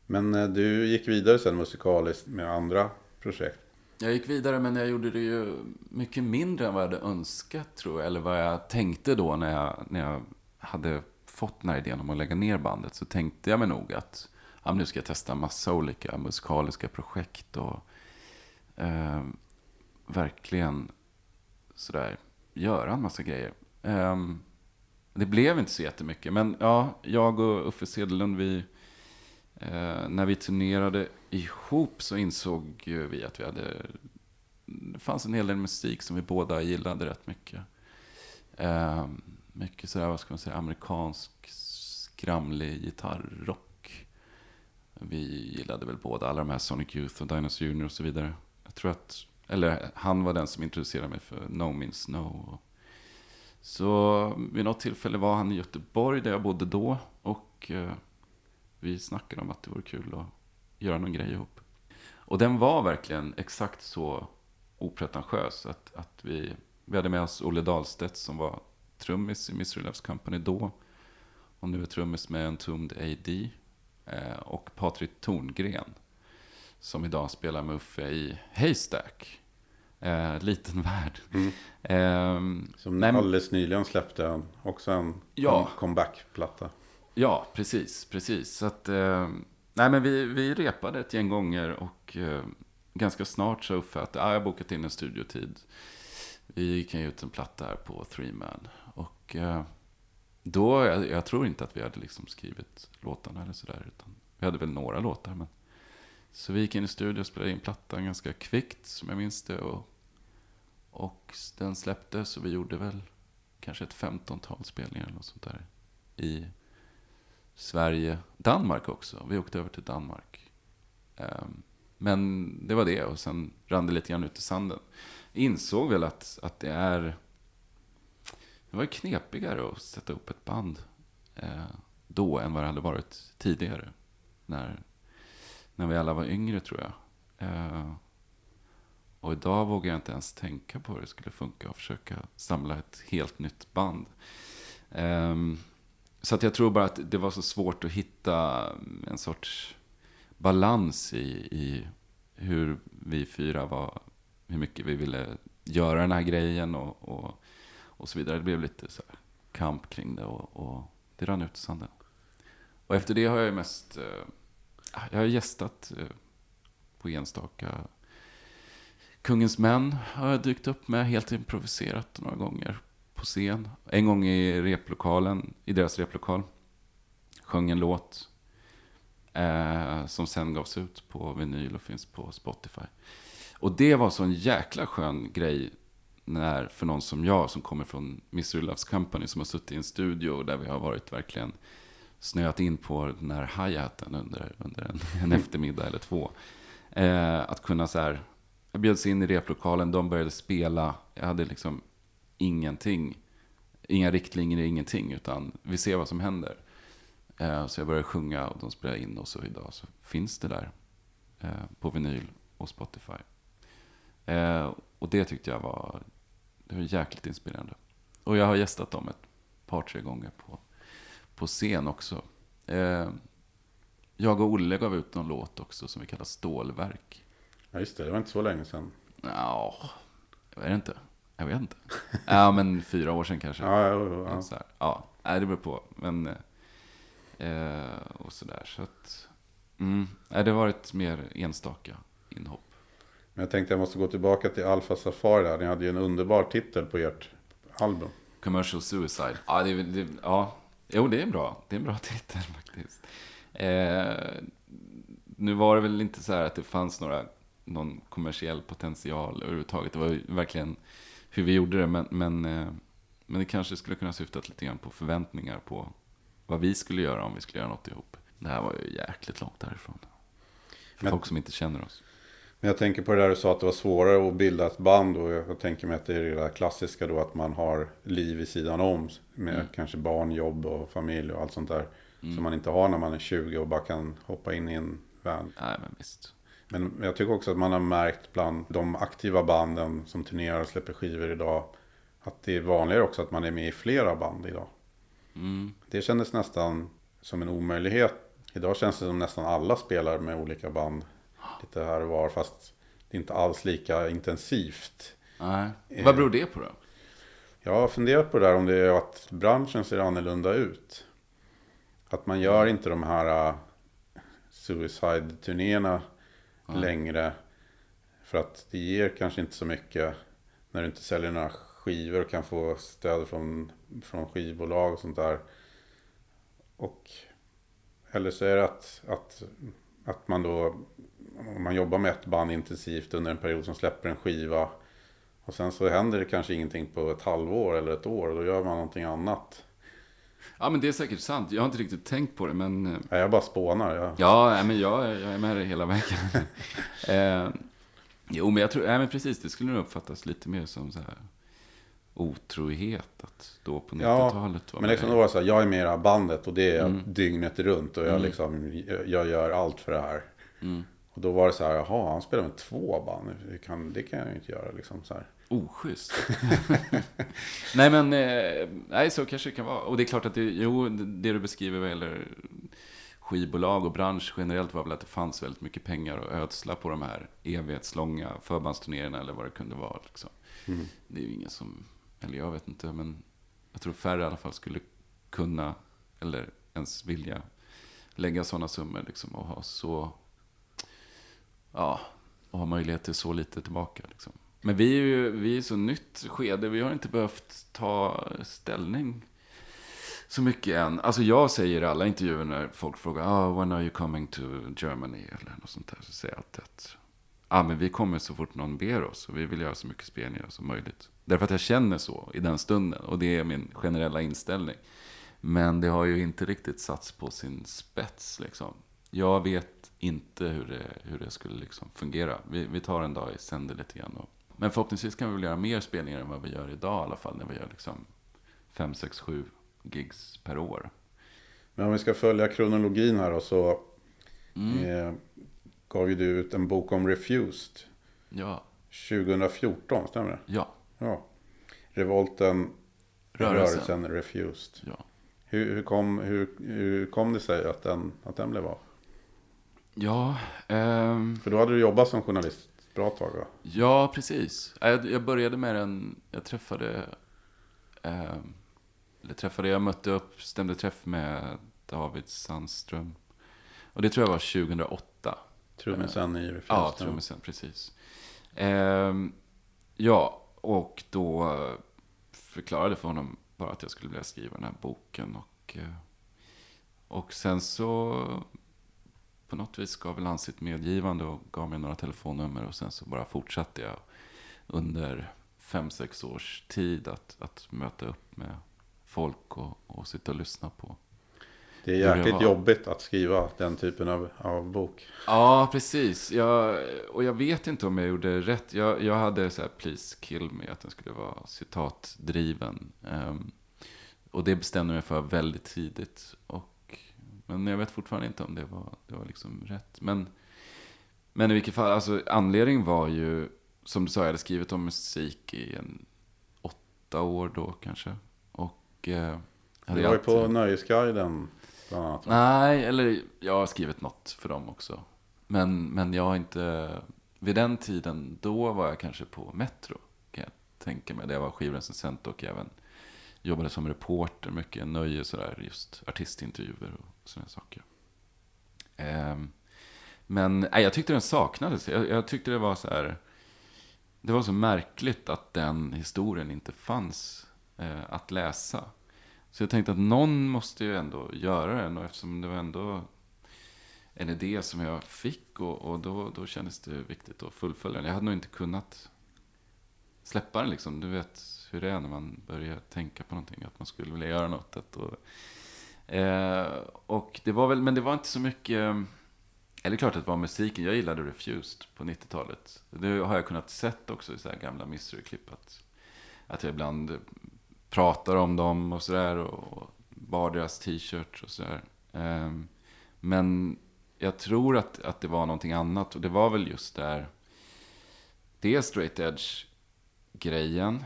Men du gick vidare sen musikaliskt med andra projekt. Jag gick vidare, men jag gjorde det ju mycket mindre än vad jag hade önskat, tror jag. Eller vad jag tänkte då när jag, när jag hade fått den här idén om att lägga ner bandet. Så tänkte jag mig nog att ja, nu ska jag testa massa olika musikaliska projekt. Och eh, verkligen sådär, göra en massa grejer. Eh, det blev inte så jättemycket. Men ja, jag och Uffe Cederlund, vi... Eh, när vi turnerade ihop så insåg vi att vi hade, det fanns en hel del musik som vi båda gillade rätt mycket. Eh, mycket sådär, vad ska man säga, amerikansk skramlig gitarrrock. Vi gillade väl båda alla de här Sonic Youth och Dinosaur Junior och så vidare. Jag tror att, eller han var den som introducerade mig för No Means No. Och, så vid något tillfälle var han i Göteborg där jag bodde då, och... Eh, vi snackade om att det vore kul att göra någon grej ihop. Och den var verkligen exakt så opretentiös att, att vi, vi hade med oss Olle Dahlstedt som var trummis i Misery Loves Company då. Och nu är trummis med Entombed A D. Eh, och Patrik Torngren som idag spelar med Uffe i Haystack. Eh, liten värld. Mm. Eh, som nej, alldeles nyligen släppte han också en ja. comeback-platta. Ja, precis, precis. Så att, eh, nej, men vi, vi repade ett gäng gånger, och eh, ganska snart så Uffe att ah, jag bokat in en studiotid. Vi kan ju ut en platta här på Three Man. Och eh, då, jag, jag tror inte att vi hade liksom skrivit låtarna eller sådär, utan vi hade väl några låtar. Men... Så vi gick in i studion och spelade in plattan ganska kvickt, som jag minns det. Och, och den släpptes, och vi gjorde väl kanske ett femtontal spelningar eller något sånt där i... Sverige, Danmark också. Vi åkte över till Danmark. Men det var det. Och sen rann det lite grann ut i sanden. Insåg väl att, att det är... Det var knepigare att sätta upp ett band då än vad det hade varit tidigare. När, när vi alla var yngre, tror jag. Och idag vågar jag inte ens tänka på hur det skulle funka och försöka samla ett helt nytt band. Um, så att jag tror bara att det var så svårt att hitta en sorts balans i, i hur vi fyra var, hur mycket vi ville göra den här grejen och, och, och så vidare. Det blev lite så här kamp kring det och, och det rann ut i sanden. Och efter det har jag ju mest, eh, jag har gästat eh, på enstaka Kungens män har jag dykt upp med, helt improviserat några gånger på scen. En gång i replokalen, i deras replokal, sjöng en låt eh, som sen gavs ut på vinyl och finns på Spotify. Och det var så en jäkla skön grej när, för någon som jag som kommer från Misery Loves Company som har suttit i en studio där vi har varit verkligen snöat in på den här hi-haten under, under en, en eftermiddag eller två. Eh, att kunna så här, jag bjöds in i replokalen, de började spela, jag hade liksom ingenting, inga riktlinjer, ingenting, utan vi ser vad som händer. Eh, så jag började sjunga och de spelade in, och så idag så finns det där eh, på vinyl och Spotify. Eh, och det tyckte jag var, det var jäkligt inspirerande. Och jag har gästat dem ett par, tre gånger på, på scen också. Eh, jag och Olle gav ut någon låt också som vi kallar Stålverk. Ja just det, det var inte så länge sedan. Ja, är det inte? Jag vet inte. Ja, men fyra år sedan kanske. Ja, ja, ja. Så här. Ja, det beror på. Men, eh, och sådär. Så att, mm, det har varit mer enstaka inhopp. Men jag tänkte jag måste gå tillbaka till Alpha Safari där. Ni hade ju en underbar titel på ert album. Commercial Suicide. Ja, det, det, ja. Jo, det är bra. Det är en bra titel faktiskt. Eh, nu var det väl inte så här att det fanns några... någon kommersiell potential överhuvudtaget. Det var ju verkligen hur vi gjorde det, men, men, men det kanske skulle kunna syftat lite grann på förväntningar på vad vi skulle göra om vi skulle göra något ihop. Det här var ju jäkligt långt därifrån. För men, folk som inte känner oss. Men jag tänker på det där du sa att det var svårare att bilda ett band, och jag tänker mig att det är det där klassiska då att man har liv i sidan om med mm. kanske barn, jobb och familj och allt sånt där mm. som man inte har när man är tjugo och bara kan hoppa in i en van. Nej, men visst. Men jag tycker också att man har märkt bland de aktiva banden som turnerar och släpper skivor idag att det är vanligare också att man är med i flera band idag. Mm. Det kändes nästan som en omöjlighet. Idag känns det som nästan alla spelar med olika band lite här och var, fast det är inte alls lika intensivt. Nej. Vad beror det på då? Jag har funderat på det där, om det är att branschen ser annorlunda ut. Att man gör inte de här uh, suicide-turnéerna längre, för att det ger kanske inte så mycket när du inte säljer några skivor och kan få stöd från, från skivbolag och sånt där. Och eller så är det att, att, att man då, om man jobbar med ett band intensivt under en period som släpper en skiva och sen så händer det kanske ingenting på ett halvår eller ett år, då gör man någonting annat. Ja, men det är säkert sant. Jag har inte riktigt tänkt på det, men... Ja, jag bara spånar. Jag... Ja, men jag, jag är med dig hela veckan. eh, jo, men jag tror... Ja, men precis. Det skulle nog uppfattas lite mer som så här otrohet att då på nittiotalet... Ja, men liksom då var det så här, jag är med i det här bandet och det är mm. dygnet runt och jag, mm. liksom, jag gör allt för det här. Mm. Och då var det så här, jaha, han spelar med två band. Det kan, det kan jag ju inte göra, liksom så här. Oschysst. nej men eh, nej så kanske det kan vara. Och det är klart att det, jo, det du beskriver vad gäller skivbolag och bransch generellt var väl att det fanns väldigt mycket pengar att ödsla på de här evighetslånga förbandsturneringarna eller vad det kunde vara liksom. Mm. Det är ju ingen som, eller jag vet inte, men jag tror färre i alla fall skulle kunna eller ens vilja lägga sådana summor liksom, och ha så ja, och ha möjlighet till så lite tillbaka liksom. Men vi är ju vi är så nytt skede. Vi har inte behövt ta ställning så mycket än. Alltså jag säger i alla intervjuer när folk frågar oh, when are you coming to Germany eller något sånt där, så säger jag alltid att ah, men vi kommer så fort någon ber oss och vi vill göra så mycket spelningar som möjligt. Därför att jag känner så i den stunden och det är min generella inställning. Men det har ju inte riktigt satts på sin spets liksom. Jag vet inte hur det, hur det skulle liksom fungera. Vi, vi tar en dag i sänder lite grann och men förhoppningsvis kan vi väl göra mer spelningar än vad vi gör idag i alla fall, när vi gör liksom fem, sex, sju gigs per år. Men om vi ska följa kronologin här då, så mm. eh, gav ju du ut en bok om Refused. Ja. tjugo fjorton, stämmer det? Ja. Ja. Revolten Rörelsen, Rörelsen Refused. Ja. Hur, hur, kom, hur, hur kom det sig att den, att den blev av? Ja. Ehm... För då hade du jobbat som journalist ett bra tag, va? Ja, precis. Jag, jag började med den, jag träffade, ehm, eller träffade, jag mötte upp, stämde träff med David Sandström. Och det tror jag var tjugohundraåtta. Trummisen i Refused. Ja, trummisen, precis. Ehm, ja, och då förklarade för honom bara att jag skulle vilja skriva den här boken. Och, och sen så på något vis gav väl han sitt medgivande och gav mig några telefonnummer. Och sen så bara fortsatte jag under fem, sex års tid att, att möta upp med folk och, och sitta och lyssna på. Det är jäkligt jobbigt att skriva den typen av, av bok. Ja, precis. Jag, och jag vet inte om jag gjorde rätt. Jag, jag hade så här please kill me, att den skulle vara citatdriven. Um, och det bestämde mig för väldigt tidigt. Och, men jag vet fortfarande inte om det var, det var liksom rätt. Men, men i vilket fall, alltså, anledningen var ju, som du sa, jag hade skrivit om musik i en åtta år då kanske. Och uh, hade det var ju på Nöjesguiden. Annat, Nej, eller jag har skrivit något för dem också. Men, men jag har inte... Vid den tiden, då var jag kanske på Metro, kan jag tänka mig. Där jag var skivrecensent och även jobbade som reporter. Mycket nöje, sådär, just artistintervjuer och sådana saker. Um, men nej, jag tyckte den saknades. Jag, jag tyckte det var så här... Det var så märkligt att den historien inte fanns eh, att läsa. Så jag tänkte att någon måste ju ändå göra den, och eftersom det var ändå en idé som jag fick, och, och då, då kändes det viktigt att fullfölja den. Jag hade nog inte kunnat släppa den liksom. Du vet hur det är när man börjar tänka på någonting, att man skulle vilja göra något. Att, och, eh, och det var väl, men det var inte så mycket, eller klart att det var musiken. Jag gillade Refused på nittiotalet. Det har jag kunnat sett också i så här gamla Misery-klipp, att, att jag ibland... pratar om dem och sådär, och bar deras t-shirts och sådär. Um, men jag tror att, att det var någonting annat, och det var väl just där det är straight edge-grejen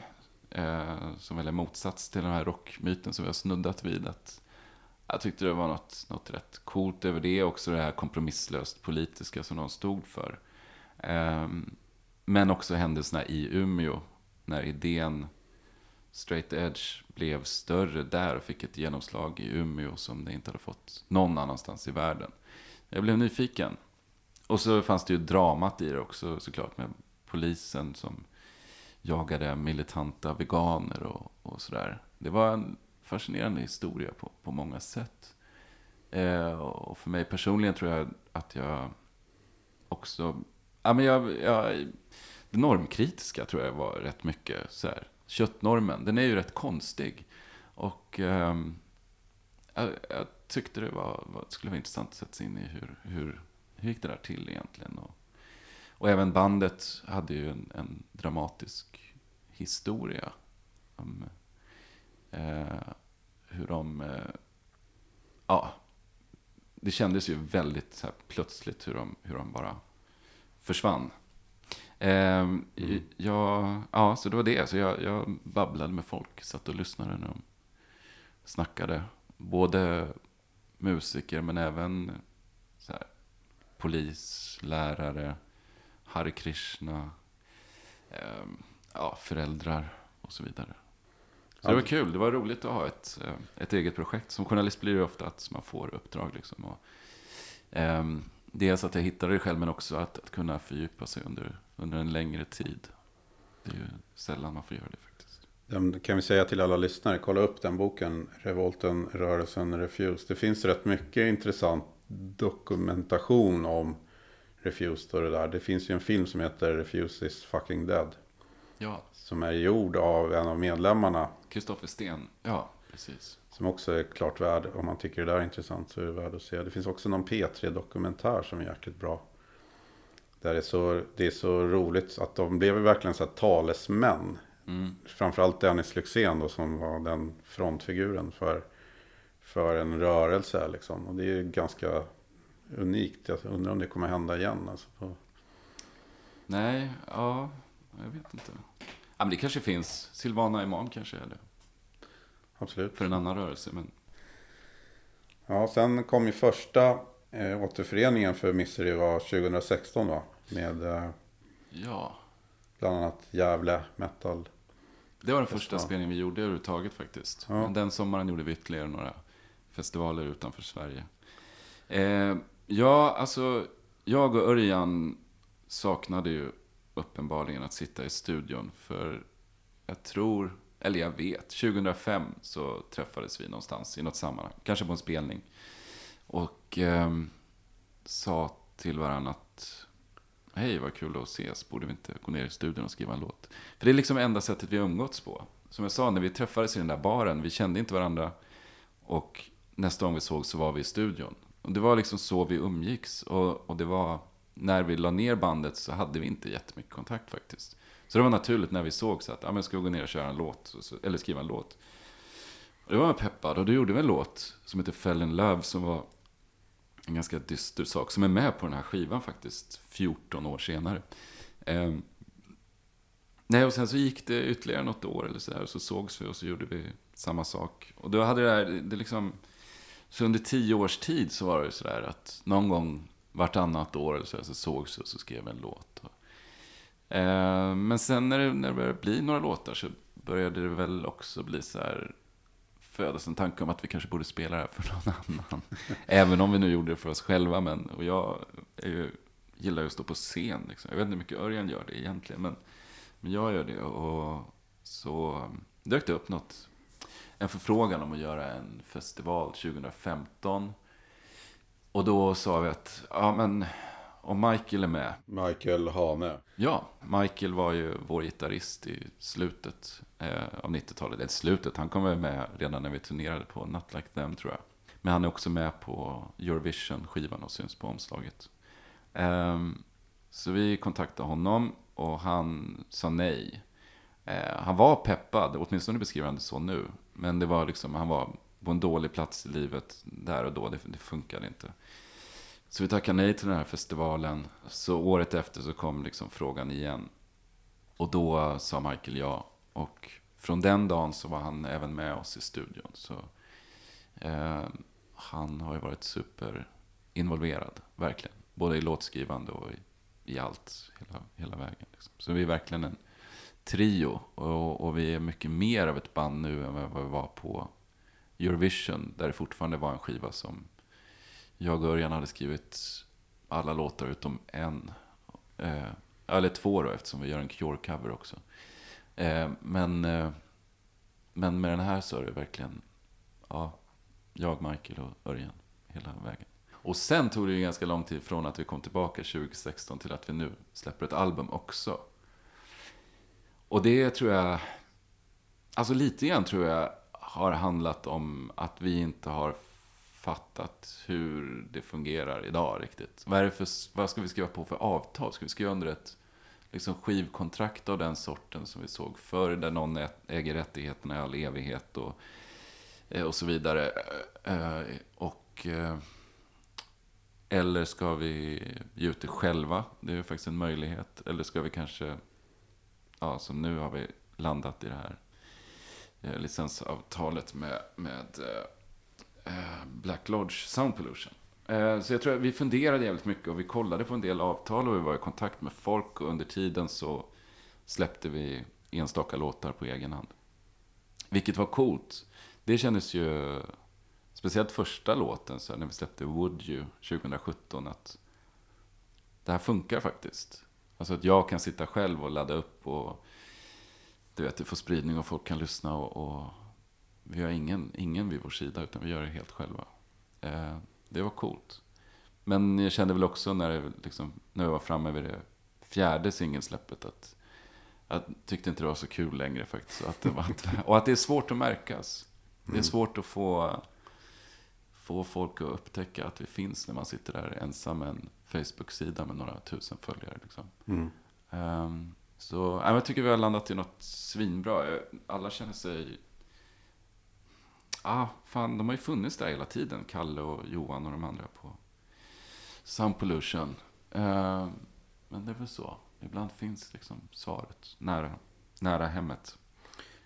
uh, som väl är motsats till den här rockmyten som vi har snuddat vid. Att jag tyckte det var något, något rätt coolt över det, också det här kompromisslöst politiska som de stod för. Um, men också händelserna i Umeå, när idén straight edge blev större där och fick ett genomslag i Umeå som det inte hade fått någon annanstans i världen. Jag blev nyfiken. Och så fanns det ju dramat i det också, såklart, med polisen som jagade militanta veganer och, och sådär. Det var en fascinerande historia på, på många sätt. Eh, och för mig personligen tror jag att jag också... Ja, men jag, jag, det normkritiska tror jag var rätt mycket så här. Köttnormen, den är ju rätt konstig, och eh, jag, jag tyckte det var, var skulle vara intressant att sätta sig in i hur, hur, hur gick det där till egentligen, och, och även bandet hade ju en, en dramatisk historia om eh, hur de eh, ja, det kändes ju väldigt så här plötsligt hur de, hur de bara försvann. Mm. Jag, ja, så det var det. Så jag, jag babblade med folk, satt och lyssnade när de snackade. Både musiker, men även så här, polis, lärare, Hare Krishna, eh, ja, föräldrar och så vidare. Så det var kul. Det var roligt att ha ett, ett eget projekt. Som journalist blir det ofta att man får uppdrag liksom. Och, eh, dels att jag hittade det själv, men också att, att kunna fördjupa sig under, under en längre tid. Det är ju sällan man får göra det faktiskt. Den, kan vi säga till alla lyssnare, kolla upp den boken, Revolten, Rörelsen, Refused. Det finns rätt mycket intressant dokumentation om Refused och det där. Det finns ju en film som heter Refused is fucking dead. Ja. Som är gjord av en av medlemmarna. Kristoffer Sten, ja precis. Som också är klart värd, om man tycker det där är intressant så är det värd att se. Det finns också någon P tre-dokumentär som är jäkligt bra. Där det är så, det är så roligt att de blev verkligen så här talesmän. Mm. Framförallt Dennis Lyxzén då, som var den frontfiguren för, för en rörelse. Liksom. Och det är ganska unikt. Jag undrar om det kommer hända igen. Alltså på... Nej, ja, jag vet inte. Ja, men det kanske finns. Silvana Imam kanske är det. absolut. För en annan rörelse. Men... Ja, sen kom ju första eh, återföreningen för Misery var tjugohundrasexton va? Med eh, ja. bland annat Gävle Metal. Det var den första spelningen vi gjorde överhuvudtaget faktiskt. Ja. Men den sommaren gjorde vi ytterligare några festivaler utanför Sverige. Eh, ja, alltså jag och Örjan saknade ju uppenbarligen att sitta i studion, för jag tror, eller jag vet, tjugohundrafem så träffades vi någonstans i något sammanhang, kanske på en spelning, och eh, sa till varandra att hej, vad kul att ses, borde vi inte gå ner i studion och skriva en låt? För det är liksom enda sättet vi umgåtts på. Som jag sa, när vi träffades i den där baren, vi kände inte varandra, och nästa gång vi såg så var vi i studion, och det var liksom så vi umgicks, och, och det var... När vi la ner bandet så hade vi inte jättemycket kontakt faktiskt. Så det var naturligt när vi såg så att ah, men ska vi gå ner och köra en låt, eller skriva en låt. Och det var jag peppad, och då gjorde vi en låt som heter Fell in Love, som var en ganska dyster sak, som är med på den här skivan faktiskt fjorton år senare. Eh, nej, och sen så gick det ytterligare något år eller så här, och så sågs vi och så gjorde vi samma sak. Och då hade det här, det liksom, så under tio års tid så var det så där att någon gång vartannat år eller så, så sågs och så skrev en låt. Eh, men sen när det, när det började bli några låtar så började det väl också bli så här, födas en tanke om att vi kanske borde spela det här för någon annan. Även om vi nu gjorde det för oss själva. Men, och jag är ju, gillar ju att stå på scen. Liksom. Jag vet inte hur mycket Örjan gör det egentligen, men, men jag gör det. Och så dök det upp något. En förfrågan om att göra en festival tjugohundrafemton. Och då sa vi att, ja men, om Michael är med. Michael Hane. Ja, Michael var ju vår gitarrist i slutet eh, av nittiotalet. Det är slutet, han kom väl med redan när vi turnerade på Not Like Them tror jag. Men han är också med på Eurovision-skivan och syns på omslaget. Eh, så vi kontaktade honom och han sa nej. Eh, han var peppad, åtminstone beskriver han det så nu. Men det var liksom, han var... på en dålig plats i livet där och då, det, det funkade inte. Så vi tackade nej till den här festivalen. Så året efter så kom liksom frågan igen. Och då sa Michael ja. Och från den dagen så var han även med oss i studion. Så eh, han har ju varit superinvolverad, verkligen. Både i låtskrivande och i, i allt, hela, hela vägen. Liksom. Så vi är verkligen en trio. Och, och vi är mycket mer av ett band nu än vad vi var på Eurovision, där det fortfarande var en skiva som jag och Örjan hade skrivit alla låtar utom en eh, eller två då, eftersom vi gör en Cure-cover också eh, men eh, men med den här så är det verkligen ja, jag, Michael och Örjan hela vägen. Och sen tog det ju ganska lång tid från att vi kom tillbaka tjugohundrasexton till att vi nu släpper ett album också, och det tror jag alltså lite grann tror jag har handlat om att vi inte har fattat hur det fungerar idag riktigt. Vad, är det för, vad ska vi skriva på för avtal? Ska vi skriva under ett liksom, skivkontrakt av den sorten som vi såg förr, där någon äger rättigheterna i all evighet och, och så vidare? Och, eller ska vi ge ut det själva? Det är faktiskt en möjlighet. Eller ska vi kanske, ja, som nu har vi landat i det här licensavtalet med, med eh, Black Lodge Sound Pollution. Eh, så jag tror att vi funderade jävligt mycket och vi kollade på en del avtal och vi var i kontakt med folk, och under tiden så släppte vi enstaka låtar på egen hand. Vilket var coolt. Det kändes ju, speciellt första låten så här, när vi släppte Would You tjugohundrasjutton, att det här funkar faktiskt. Alltså att jag kan sitta själv och ladda upp och du vet, det får spridning och folk kan lyssna, och, och vi har ingen, ingen vid vår sida, utan vi gör det helt själva. Eh, det var coolt. Men jag kände väl också när, det, liksom, när jag var framme vid det fjärde singelsläppet att jag tyckte inte det var så kul längre faktiskt. Att det var, och att det är svårt att märkas. Det är svårt att få, få folk att upptäcka att vi finns när man sitter där ensam med en Facebook-sida med några tusen följare. Liksom. Mm. Eh, Så, jag tycker vi har landat i något svinbra. Alla känner sig... Ah, fan, de har ju funnits där hela tiden. Kalle och Johan och de andra på Sound Pollution. Eh, men det är väl så. Ibland finns liksom svaret nära, nära hemmet.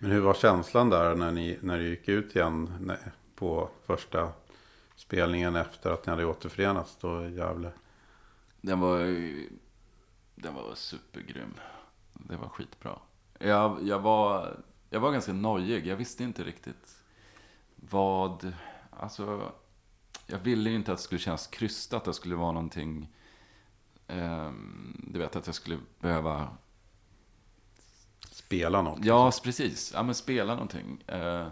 Men hur var känslan där när ni, när ni gick ut igen nej, på första spelningen efter att ni hade återförenats då i Gävle? Den var, den var supergrym. Det var skitbra. Jag, jag, var, jag var ganska nojig. Jag visste inte riktigt vad... Alltså, jag ville ju inte att det skulle kännas krystat. Att det skulle vara någonting... Eh, du vet, att jag skulle behöva... Spela något. Ja, precis. Ja, men spela någonting. Eh,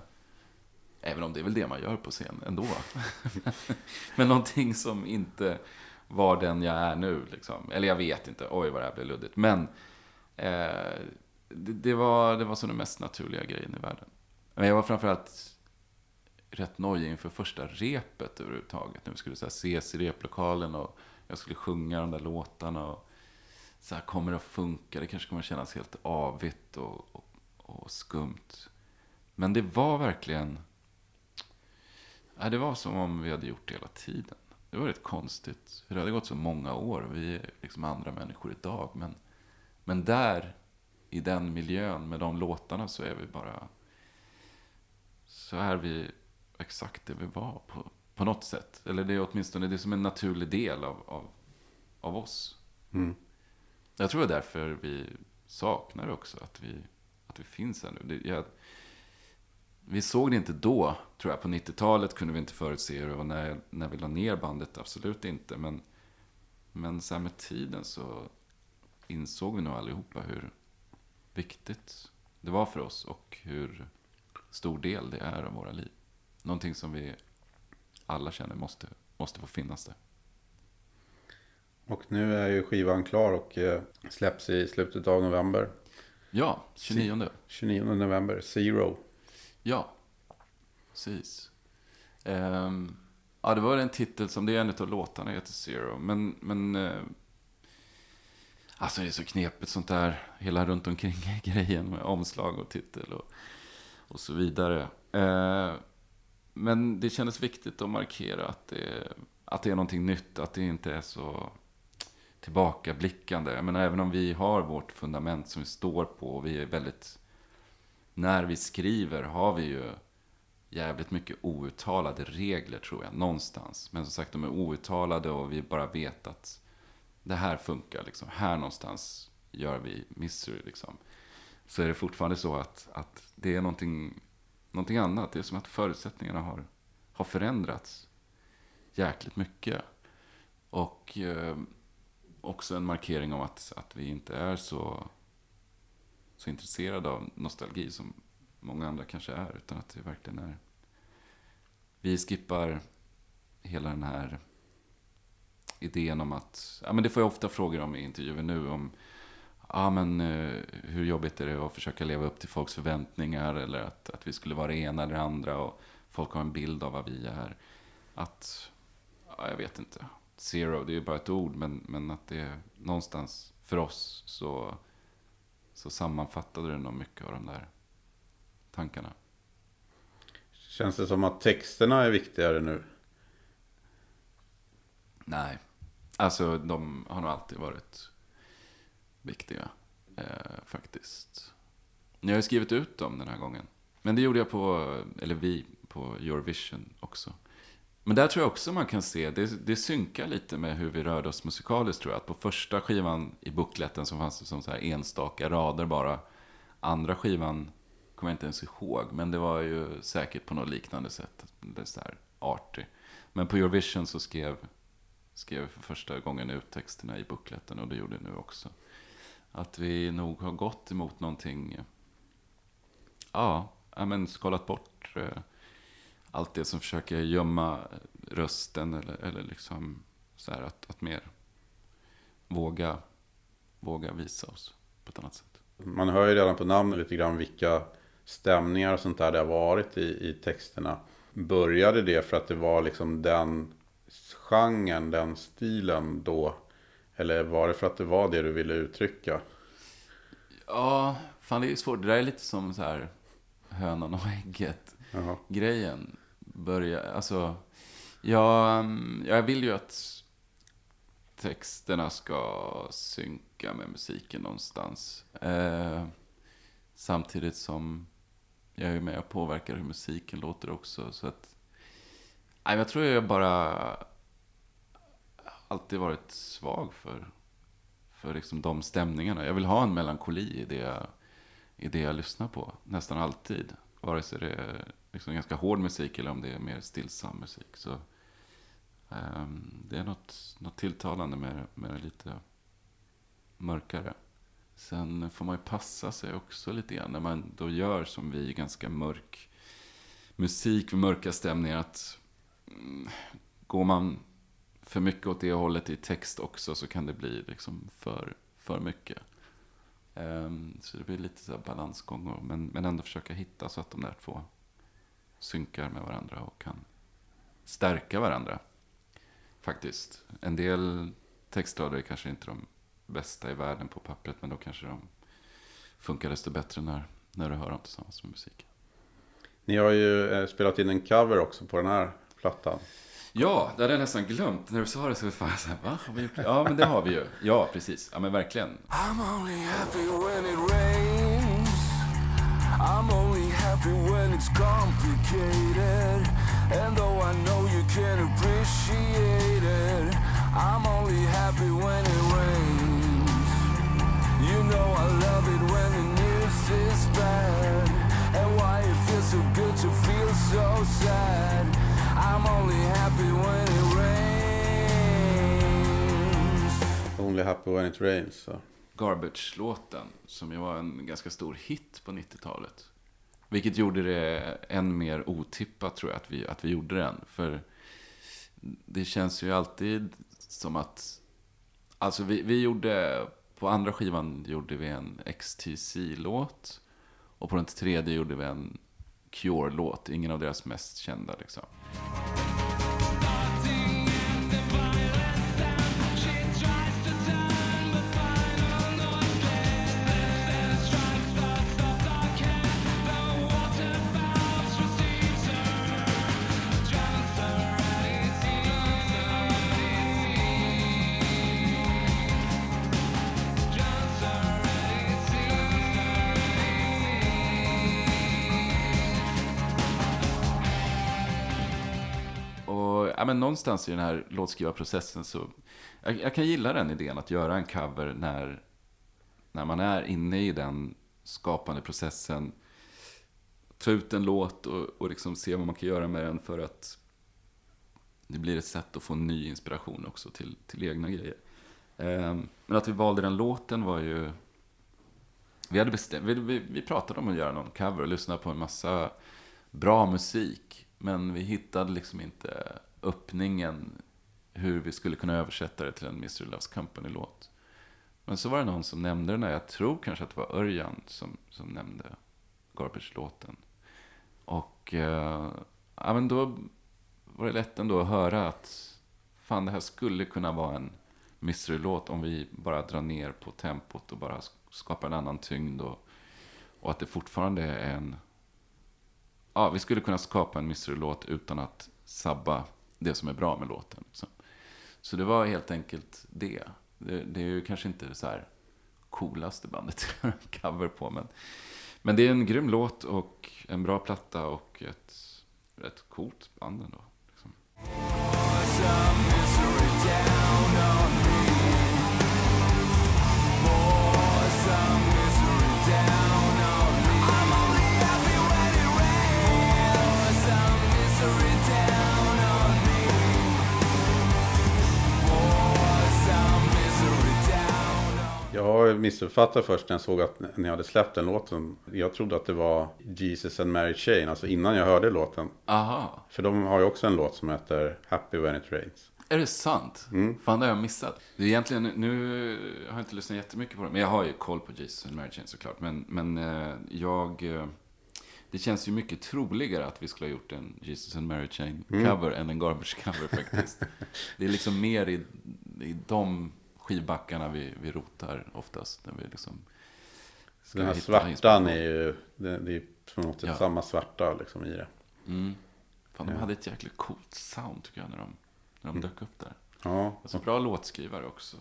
även om det är väl det man gör på scen ändå. Men någonting som inte var den jag är nu. Liksom. Eller jag vet inte. Oj, vad det här blev luddigt. Men... Eh, det, det var, det var så den mest naturliga grejen i världen. Men jag var framförallt rätt nojig inför första repet överhuvudtaget. Nu skulle så här ses i replokalen och jag skulle sjunga de där låtarna och så här, kommer det att funka? Det kanske kommer att kännas helt avigt och, och, och skumt. Men det var verkligen, ja, det var som om vi hade gjort det hela tiden. Det var rätt konstigt. Det hade gått så många år. Vi är liksom andra människor idag, men men där i den miljön med de låtarna så är vi bara så är vi exakt det vi var på, på något sätt. Eller det är åtminstone det är som en naturlig del av, av, av oss. Mm. Jag tror det är därför vi saknar också att vi, att vi finns här nu. Det, jag, vi såg det inte då, tror jag. På nittiotalet kunde vi inte förutse det och när, när vi la ner bandet absolut inte. Men, men så här med tiden så insåg vi nog allihopa hur viktigt det var för oss och hur stor del det är av våra liv. Någonting som vi alla känner måste, måste få finnas där. Och nu är ju skivan klar och släpps i slutet av november. Ja, tjugonionde. tjugonionde november, Zero. Ja, precis. Um, ja, det var en titel som det är en av låtarna heter Zero. Men... men uh, alltså det är så knepigt sånt där hela runt omkring grejen med omslag och titel och, och så vidare. Eh, men det kändes viktigt att markera att det, att det är någonting nytt, att det inte är så tillbakablickande. Jag menar, även om vi har vårt fundament som vi står på och vi är väldigt, när vi skriver har vi ju jävligt mycket outtalade regler tror jag, någonstans. Men som sagt, de är outtalade och vi bara vet att det här funkar liksom. Här någonstans gör vi Misery liksom. Så är det fortfarande så att, att det är någonting, någonting annat. Det är som att förutsättningarna har, har förändrats jäkligt mycket. Och eh, också en markering om att, att vi inte är så, så intresserade av nostalgi som många andra kanske är. Utan att det verkligen är... Vi skippar hela den här... idén om att, ja men det får jag ofta frågor om i intervjuer nu om ja men eh, hur jobbigt är det att försöka leva upp till folks förväntningar eller att, att vi skulle vara det ena eller det andra och folk har en bild av vad vi är. Att, ja jag vet inte, zero det är ju bara ett ord men, men att det någonstans för oss så, så sammanfattade det nog mycket av de där tankarna. Känns det som att texterna är viktigare nu? Nej, alltså de har nog alltid varit viktiga eh, faktiskt. Jag har skrivit ut dem den här gången. Men det gjorde jag på, eller vi, på Eurovision också. Men där tror jag också man kan se, det, det synkar lite med hur vi rörde oss musikaliskt tror jag. Att på första skivan i bookletten som fanns som så här enstaka rader bara. Andra skivan kommer jag inte ens ihåg, men det var ju säkert på något liknande sätt. Det är så här artig. Men på Eurovision så skrev... skrev för första gången ut texterna i bookletten och det gjorde nu också. Att vi nog har gått emot någonting, ja, men skalat bort allt det som försöker gömma rösten eller, eller liksom så här att, att mer våga, våga visa oss på ett annat sätt. Man hör ju redan på namn lite grann vilka stämningar och sånt där det har varit i, i texterna. Började det för att det var liksom den genren, den stilen då, eller var det för att det var det du ville uttrycka? Ja, fan det är ju svårt. Det där är lite som så här hönan och ägget Aha. grejen börja, alltså jag, jag vill ju att texterna ska synka med musiken någonstans eh, samtidigt som jag är med och påverkar hur musiken låter också. Så att, nej, jag tror jag bara alltid varit svag för, för liksom de stämningarna. Jag vill ha en melankoli i det jag, i det jag lyssnar på, nästan alltid. Vare sig det är liksom ganska hård musik eller om det är mer stillsam musik. Så um, det är något, något tilltalande med, med det lite mörkare. Sen får man ju passa sig också lite grann när man då gör som vi, ganska mörk musik, mörka stämningar, att mm, går man för mycket åt det hållet i text också så kan det bli liksom för, för mycket. Um, så det blir lite så här balansgång, men, men ändå försöka hitta så att de där två synkar med varandra och kan stärka varandra faktiskt. En del textrader är kanske inte de bästa i världen på pappret, men då kanske de funkar desto bättre när, när du hör dem tillsammans med musik. Ni har ju spelat in en cover också på den här plattan. Ja, det hade jag nästan glömt. När du sa det så var fan så här, va? Har vi gjort det? Ja, men det har vi ju. Ja, precis. Ja, men verkligen. I'm only happy when it rains. I'm only happy when it's complicated. And though I know you can appreciate it, I'm only happy when it rains. You know I love it when the news is bad. And why it feels so good to feel so sad. I'm only happy when it rains. Only happy when it rains. So. Garbage-låten, som ju var en ganska stor hit på nittiotalet. Vilket gjorde det än mer otippat, tror jag, att vi, att vi gjorde den. För det känns ju alltid som att... Alltså vi, vi gjorde... På andra skivan gjorde vi en X T C-låt. Och på den tredje gjorde vi en Cure-låt. Ingen av deras mest kända liksom. Men någonstans i den här låtskrivarprocessen så... Jag, jag kan gilla den idén att göra en cover när, när man är inne i den skapande processen. Ta ut en låt och, och liksom se vad man kan göra med den, för att det blir ett sätt att få ny inspiration också till, till egna grejer. Ehm, men att vi valde den låten var ju... Vi, hade bestämt, vi, vi, vi pratade om att göra någon cover och lyssna på en massa bra musik. Men vi hittade liksom inte... öppningen, hur vi skulle kunna översätta det till en Misery Loves Company-låt. Men så var det någon som nämnde den här, jag tror kanske att det var Örjan som, som nämnde Garbage-låten. Och eh, ja, men då var det lätt ändå att höra att fan, det här skulle kunna vara en Misery-låt om vi bara drar ner på tempot och bara skapar en annan tyngd, och, och att det fortfarande är en... Ja, vi skulle kunna skapa en Misery-låt utan att sabba det som är bra med låten liksom. Så det var helt enkelt det. Det, det är ju kanske inte det så här coolaste bandet jag har cover på, men, men det är en grym låt och en bra platta och ett rätt coolt band ändå liksom. Jag missuppfattade först när jag såg att ni hade släppt den låten. Jag trodde att det var Jesus and Mary Chain, alltså innan jag hörde låten. Aha. För de har ju också en låt som heter Happy When It Rains. Är det sant? Mm. Fan, det har jag missat. Det är egentligen, nu har jag inte lyssnat jättemycket på det, men jag har ju koll på Jesus and Mary Chain såklart. Men, men jag, det känns ju mycket troligare att vi skulle ha gjort en Jesus and Mary Chain cover mm. än en Garbage cover faktiskt. Det är liksom mer i, i de... skivbackarna vi, vi rotar oftast när vi liksom... Den här svartan är ju... Det, det är på något sätt ja. samma svarta liksom i det. Mm. Fan, de ja. hade ett jäkligt coolt sound tycker jag när de, när de mm. dök upp där. Ja. Alltså bra låtskrivare också.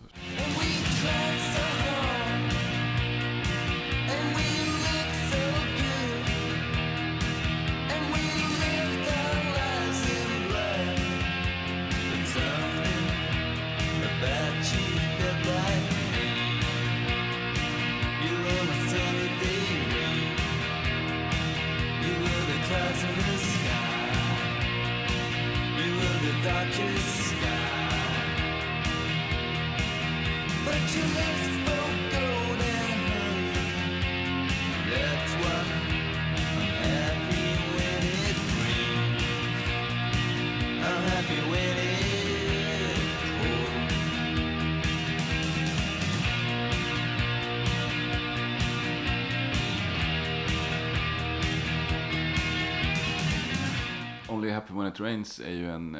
Only Happy When It Rains är ju en,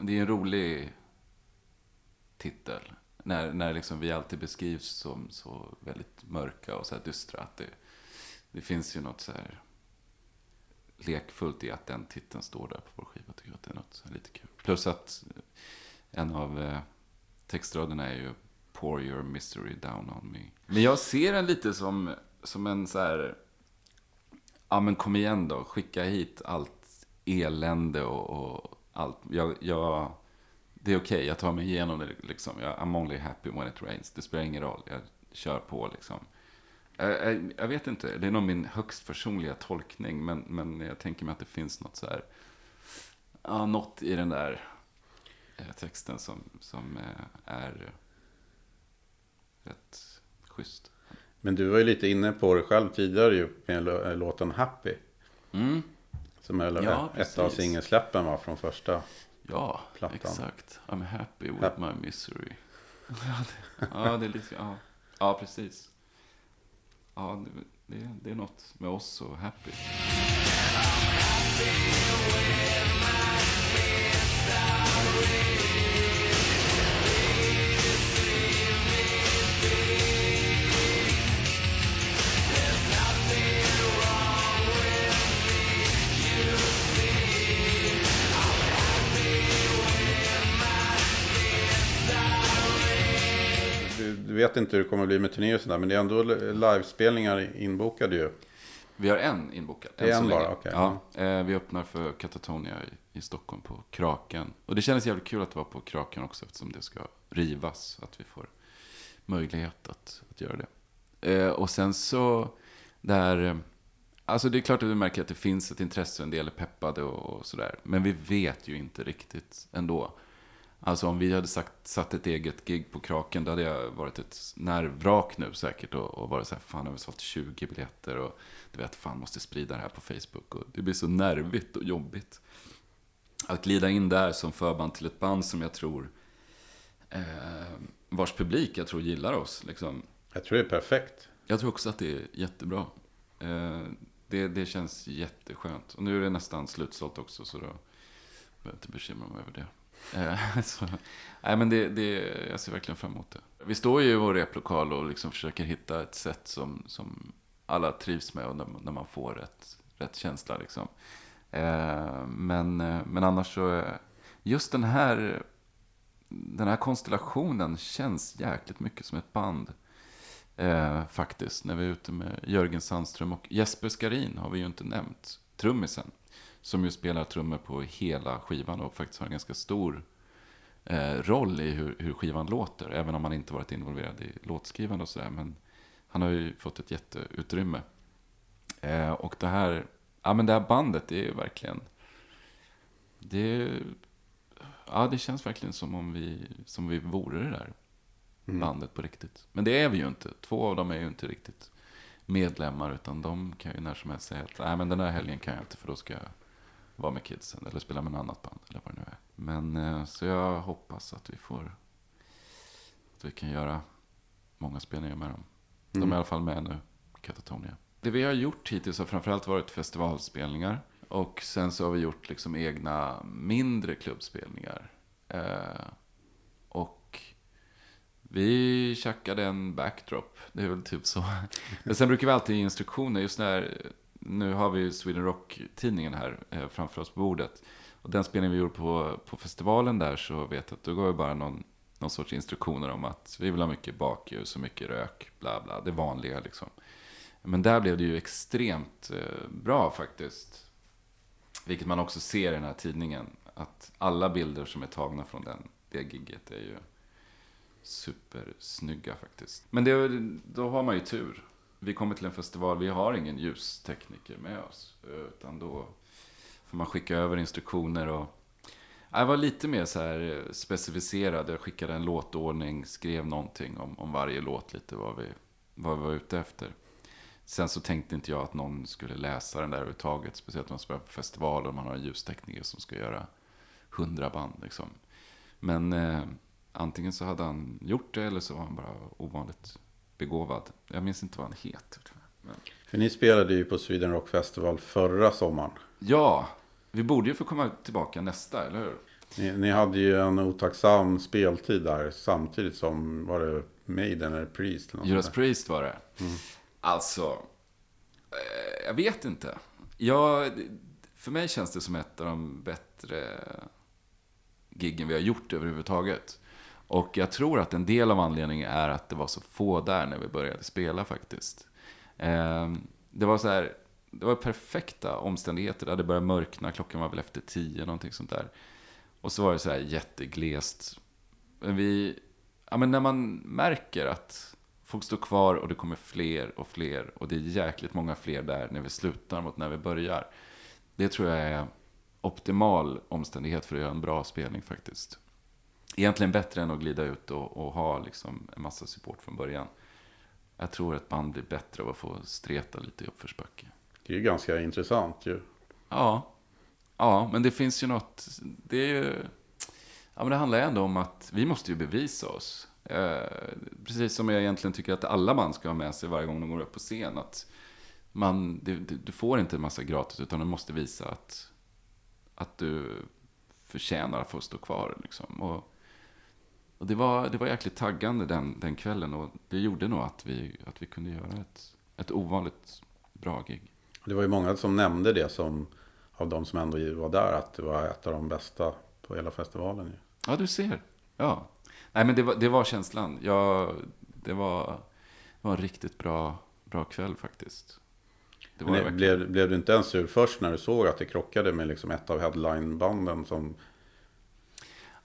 det är en rolig titel. När, när liksom vi alltid beskrivs som så väldigt mörka och så här dystra. Att det, det finns ju något så här lekfullt i att den titeln står där på vår skiva. Tycker jag att det är något så här lite kul. Plus att en av textraderna är ju Pour your misery down on me. Men jag ser den lite som, som en så här, ja men kom igen då, skicka hit allt elände och, och allt. Jag, jag, det är okej, okay. Jag tar mig igenom det liksom. Jag, I'm only happy when it rains. Det spelar ingen roll, jag kör på liksom. Jag, jag, jag vet inte, det är nog min högst personliga tolkning, men, men jag tänker mig att det finns något så här, ja, något i den där eh, texten som, som eh, är rätt schysst. Men du var ju lite inne på det själv tidigare ju med låten Happy. Mm. Som är ja, ett av singelsläppen var från första ja, plattan. Ja, exakt. I'm happy with happy. my misery. ja, det är liksom, ja. ja, precis. Ja, det, det, det är något med oss och happy. Du vet inte hur det kommer att bli med turnéer och sådär, men det är ändå livespelningar inbokade ju. Vi har en inbokad. En, en bara, okej. Okay. Ja, vi öppnar för Katatonia i, i Stockholm på Kraken. Och det kändes jävligt kul att vara på Kraken också, eftersom det ska rivas. Att vi får möjlighet att, att göra det. Och sen så, där, alltså det är klart att vi märker att det finns ett intresse, en del är peppade och, och sådär. Men vi vet ju inte riktigt ändå. Alltså om vi hade sagt, satt ett eget gig på Kraken, då hade jag varit ett nervvrak nu säkert. Och, och varit så här, fan har vi sålt tjugo biljetter och du vet, fan måste sprida det här på Facebook. Och det blir så nervigt och jobbigt. Att glida in där som förband till ett band som jag tror, eh, vars publik jag tror gillar oss. Liksom. Jag tror det är perfekt. Jag tror också att det är jättebra. Eh, det, det känns jätteskönt. Och nu är det nästan slutsålt också, så då behöver jag inte bekymra mig över det. Så, nej, men det, det, jag ser verkligen fram emot det. Vi står ju i vår replokal och liksom försöker hitta ett sätt som, som alla trivs med och när, när man får rätt, rätt känsla liksom. eh, men, men annars så just den här den här konstellationen känns jäkligt mycket som ett band eh, faktiskt. När vi är ute med Jörgen Sandström och Jesper Skarin har vi ju inte nämnt, trummisen som ju spelar trummor på hela skivan och faktiskt har en ganska stor eh, roll i hur, hur skivan låter, även om han inte varit involverad i låtskrivande och sådär, men han har ju fått ett jätteutrymme. Eh, och det här, ja men det här bandet, det är ju verkligen det, ja det känns verkligen som om vi som vi vore det där mm. bandet på riktigt. Men det är vi ju inte. Två av dem är ju inte riktigt medlemmar, utan de kan ju när som helst säga att nej men den här helgen kan jag inte, för då ska jag vara med kidsen eller spela med en annat band eller vad det nu är. Men så jag hoppas att vi får att vi kan göra många spelningar med dem. De är mm. i alla fall med nu, Katatonia. Det vi har gjort hittills har framförallt varit festivalspelningar, och sen så har vi gjort liksom egna mindre klubbspelningar. Eh, och vi checkade en backdrop, det är väl typ så. Men sen brukar vi alltid ge instruktioner just när. Nu har vi Sweden Rock-tidningen här eh, framför oss på bordet. Och den spelningen vi gjorde på, på festivalen där, så vet jag att då går vi bara någon, någon sorts instruktioner om att vi vill ha mycket bakljus och mycket rök, bla bla, det vanliga liksom. Men där blev det ju extremt eh, bra faktiskt. Vilket man också ser i den här tidningen. Att alla bilder som är tagna från den, det gigget är ju supersnygga faktiskt. Men det, då har man ju tur. Vi kommer till en festival, vi har ingen ljustekniker med oss, utan då får man skicka över instruktioner och Jag var lite mer så här specificerad. Jag skickade en låtordning, skrev någonting om, om varje låt, lite vad vi, vad vi var ute efter. Sen så tänkte inte jag att någon skulle läsa den där överhuvudtaget. Speciellt när man spelar på festival och man har en ljustekniker som ska göra hundra band. Liksom. Men eh, antingen så hade han gjort det eller så var han bara ovanligt begåvad. Jag minns inte vad han heter. Men... För ni spelade ju på Sweden Rock Festival förra sommaren. Ja, vi borde ju få komma tillbaka nästa, eller hur? Ni, ni hade ju en otacksam speltid där samtidigt som, var det Maiden eller Priest? Eller Judas Priest var det. Mm. Alltså, eh, jag vet inte. Jag, för mig känns det som ett av de bättre giggen vi har gjort överhuvudtaget. Och jag tror att en del av anledningen är att det var så få där när vi började spela faktiskt. Eh, det var så här, det var perfekta omständigheter. Det hade börjat mörkna, klockan var väl efter tio, någonting sånt där. Och så var det så här jätteglest. Vi, ja, men när man märker att folk står kvar och det kommer fler och fler. Och det är jäkligt många fler där när vi slutar mot när vi börjar. Det tror jag är optimal omständighet för att göra en bra spelning faktiskt. Egentligen bättre än att glida ut och, och ha liksom en massa support från början. Jag tror att band blir bättre av att få streta lite i uppförsbacke. Det är ju ganska intressant ju. Ja, ja, men det finns ju något... Det, är ju, ja, men det handlar ändå om att vi måste ju bevisa oss. Precis som jag egentligen tycker att alla man ska ha med sig varje gång de går upp på scen, att man, du, du får inte en massa gratis, utan du måste visa att, att du förtjänar att få stå kvar liksom. och, och det var, det var jäkligt taggande den, den kvällen, och det gjorde nog att vi, att vi kunde göra ett, ett ovanligt bra gig. Det var ju många som nämnde det, som av de som ändå var där, att det var ett av de bästa på hela festivalen ju. Ja, du ser, ja. Nej, men det var, det var känslan. Jag, det, var, det var en riktigt bra, bra kväll faktiskt. Det var det, blev, blev du inte ens sur först när du såg att det krockade med liksom ett av headline-banden som...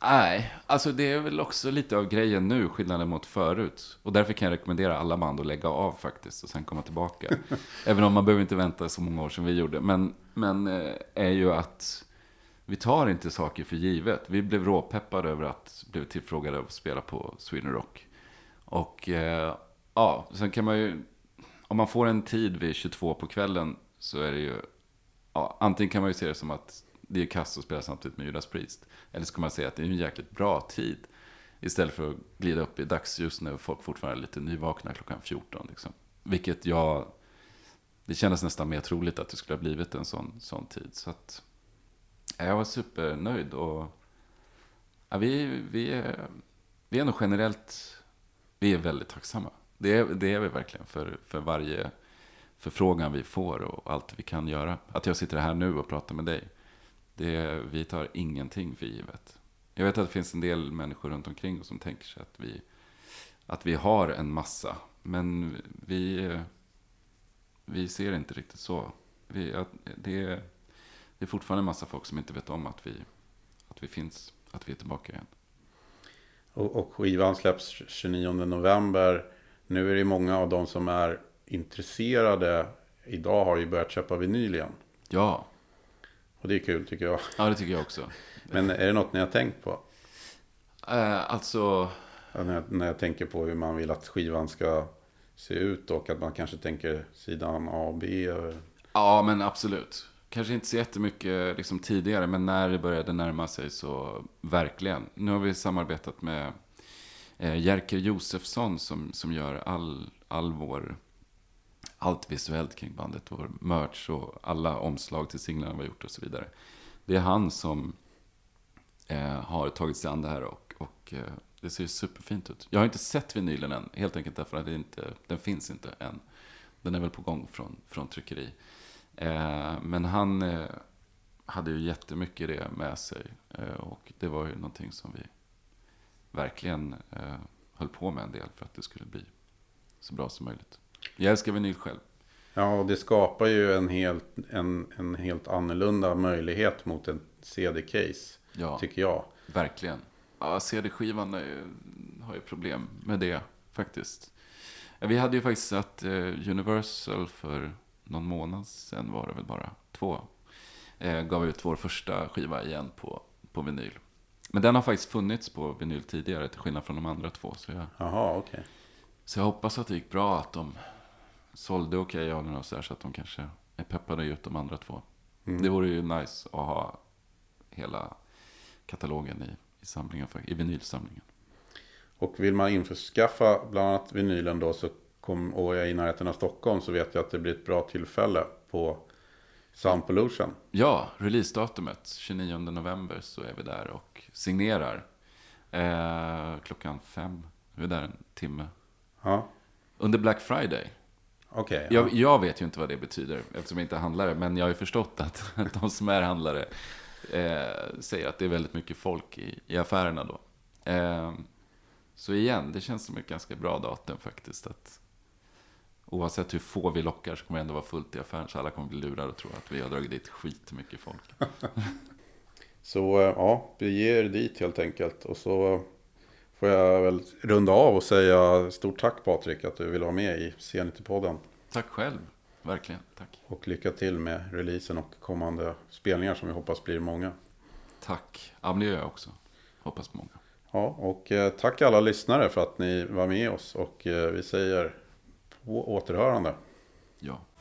Nej, alltså det är väl också lite av grejen nu, skillnaden mot förut. Och därför kan jag rekommendera alla band att lägga av faktiskt och sen komma tillbaka. Även om man behöver inte vänta så många år som vi gjorde. Men, men är ju att... Vi tar inte saker för givet. Vi blev råpeppade över att blev tillfrågade att spela på Sweden Rock. Och eh, ja, sen kan man ju, om man får en tid vid tjugotvå på kvällen, så är det ju, ja, antingen kan man ju se det som att det är kass att spela samtidigt med Judas Priest, eller så kan man säga att det är en jäkligt bra tid istället för att glida upp i dagsljus när folk fortfarande är lite nyvakna klockan fjorton liksom. Vilket jag, det kändes nästan mer troligt att det skulle ha blivit en sån, sån tid, så att jag var supernöjd. Och ja, vi, vi, är, vi är nog generellt, vi är väldigt tacksamma. Det är, det är vi verkligen för, för varje förfrågan vi får och allt vi kan göra. Att jag sitter här nu och pratar med dig, det är, vi tar ingenting för givet. Jag vet att det finns en del människor runt omkring som tänker sig att vi, att vi har en massa. Men vi, vi ser inte riktigt så. Vi, att det är... Det är fortfarande en massa folk som inte vet om att vi, att vi finns, att vi är tillbaka igen. Och, och skivan släpps tjugonionde november. Nu är det många av de som är intresserade idag har ju börjat köpa vinyl igen. Ja. Och det är kul tycker jag. Ja, det tycker jag också. Men är det något ni har tänkt på? Uh, alltså... När jag, när jag tänker på hur man vill att skivan ska se ut och att man kanske tänker sidan A och B. Eller... Ja, men absolut. Kanske inte så jättemycket liksom tidigare, men när det började närma sig så verkligen. Nu har vi samarbetat med eh, Jerker Josefsson som, som gör all, all vår, allt visuellt kring bandet. Vår merch och alla omslag till singlarna vi har gjort och så vidare. Det är han som eh, har tagit sig an det här och, och eh, det ser superfint ut. Jag har inte sett vinylen än, helt enkelt därför att det inte, den finns inte än. Den är väl på gång från, från tryckeri. Eh, men han eh, hade ju jättemycket det med sig eh, och det var ju någonting som vi verkligen eh, höll på med en del för att det skulle bli så bra som möjligt. Jag älskar vinyl själv. Ja, och det skapar ju en helt, en, en helt annorlunda möjlighet mot en C D-case, ja, tycker jag. Verkligen. Ja, C D-skivan är ju, har ju problem med det faktiskt. Vi hade ju faktiskt satt eh, Universal för någon månad sen var det väl bara två. Eh, gav ut vår första skiva igen på, på vinyl. Men den har faktiskt funnits på vinyl tidigare, till skillnad från de andra två. Så jag, Aha, okay. så jag hoppas att det gick bra, att de sålde okej av den och så här, så att de kanske är peppade ut de andra två. Mm. Det vore ju nice att ha hela katalogen i, i samlingen, i vinylsamlingen. Och vill man införskaffa bland annat vinylen då, så kom, och jag är i närheten av Stockholm, så vet jag att det blir ett bra tillfälle på Sound Pollution. Ja, releasedatumet tjugonionde november så är vi där och signerar. Eh, klockan fem, vi är där en timme. Ja. Under Black Friday. Okay, jag, ja. jag vet ju inte vad det betyder eftersom jag inte är handlare, men jag har ju förstått att, att de som är handlare eh, säger att det är väldigt mycket folk i, i affärerna då. Eh, så igen, det känns som ett ganska bra datum faktiskt, att oavsett hur få vi lockar så kommer det ändå vara fullt i affären, så alla kommer bli lurade och tro att vi har dragit dit skitmycket folk. Så ja, bege er dit helt enkelt. Och så får jag väl runda av och säga stort tack Patrik att du ville vara med i C nittio-podden. Tack själv, verkligen, tack. Och lycka till med releasen och kommande spelningar som vi hoppas blir många. Tack, Amnio också, hoppas många. Ja, och tack alla lyssnare för att ni var med oss, och vi säger på återhörande. Ja.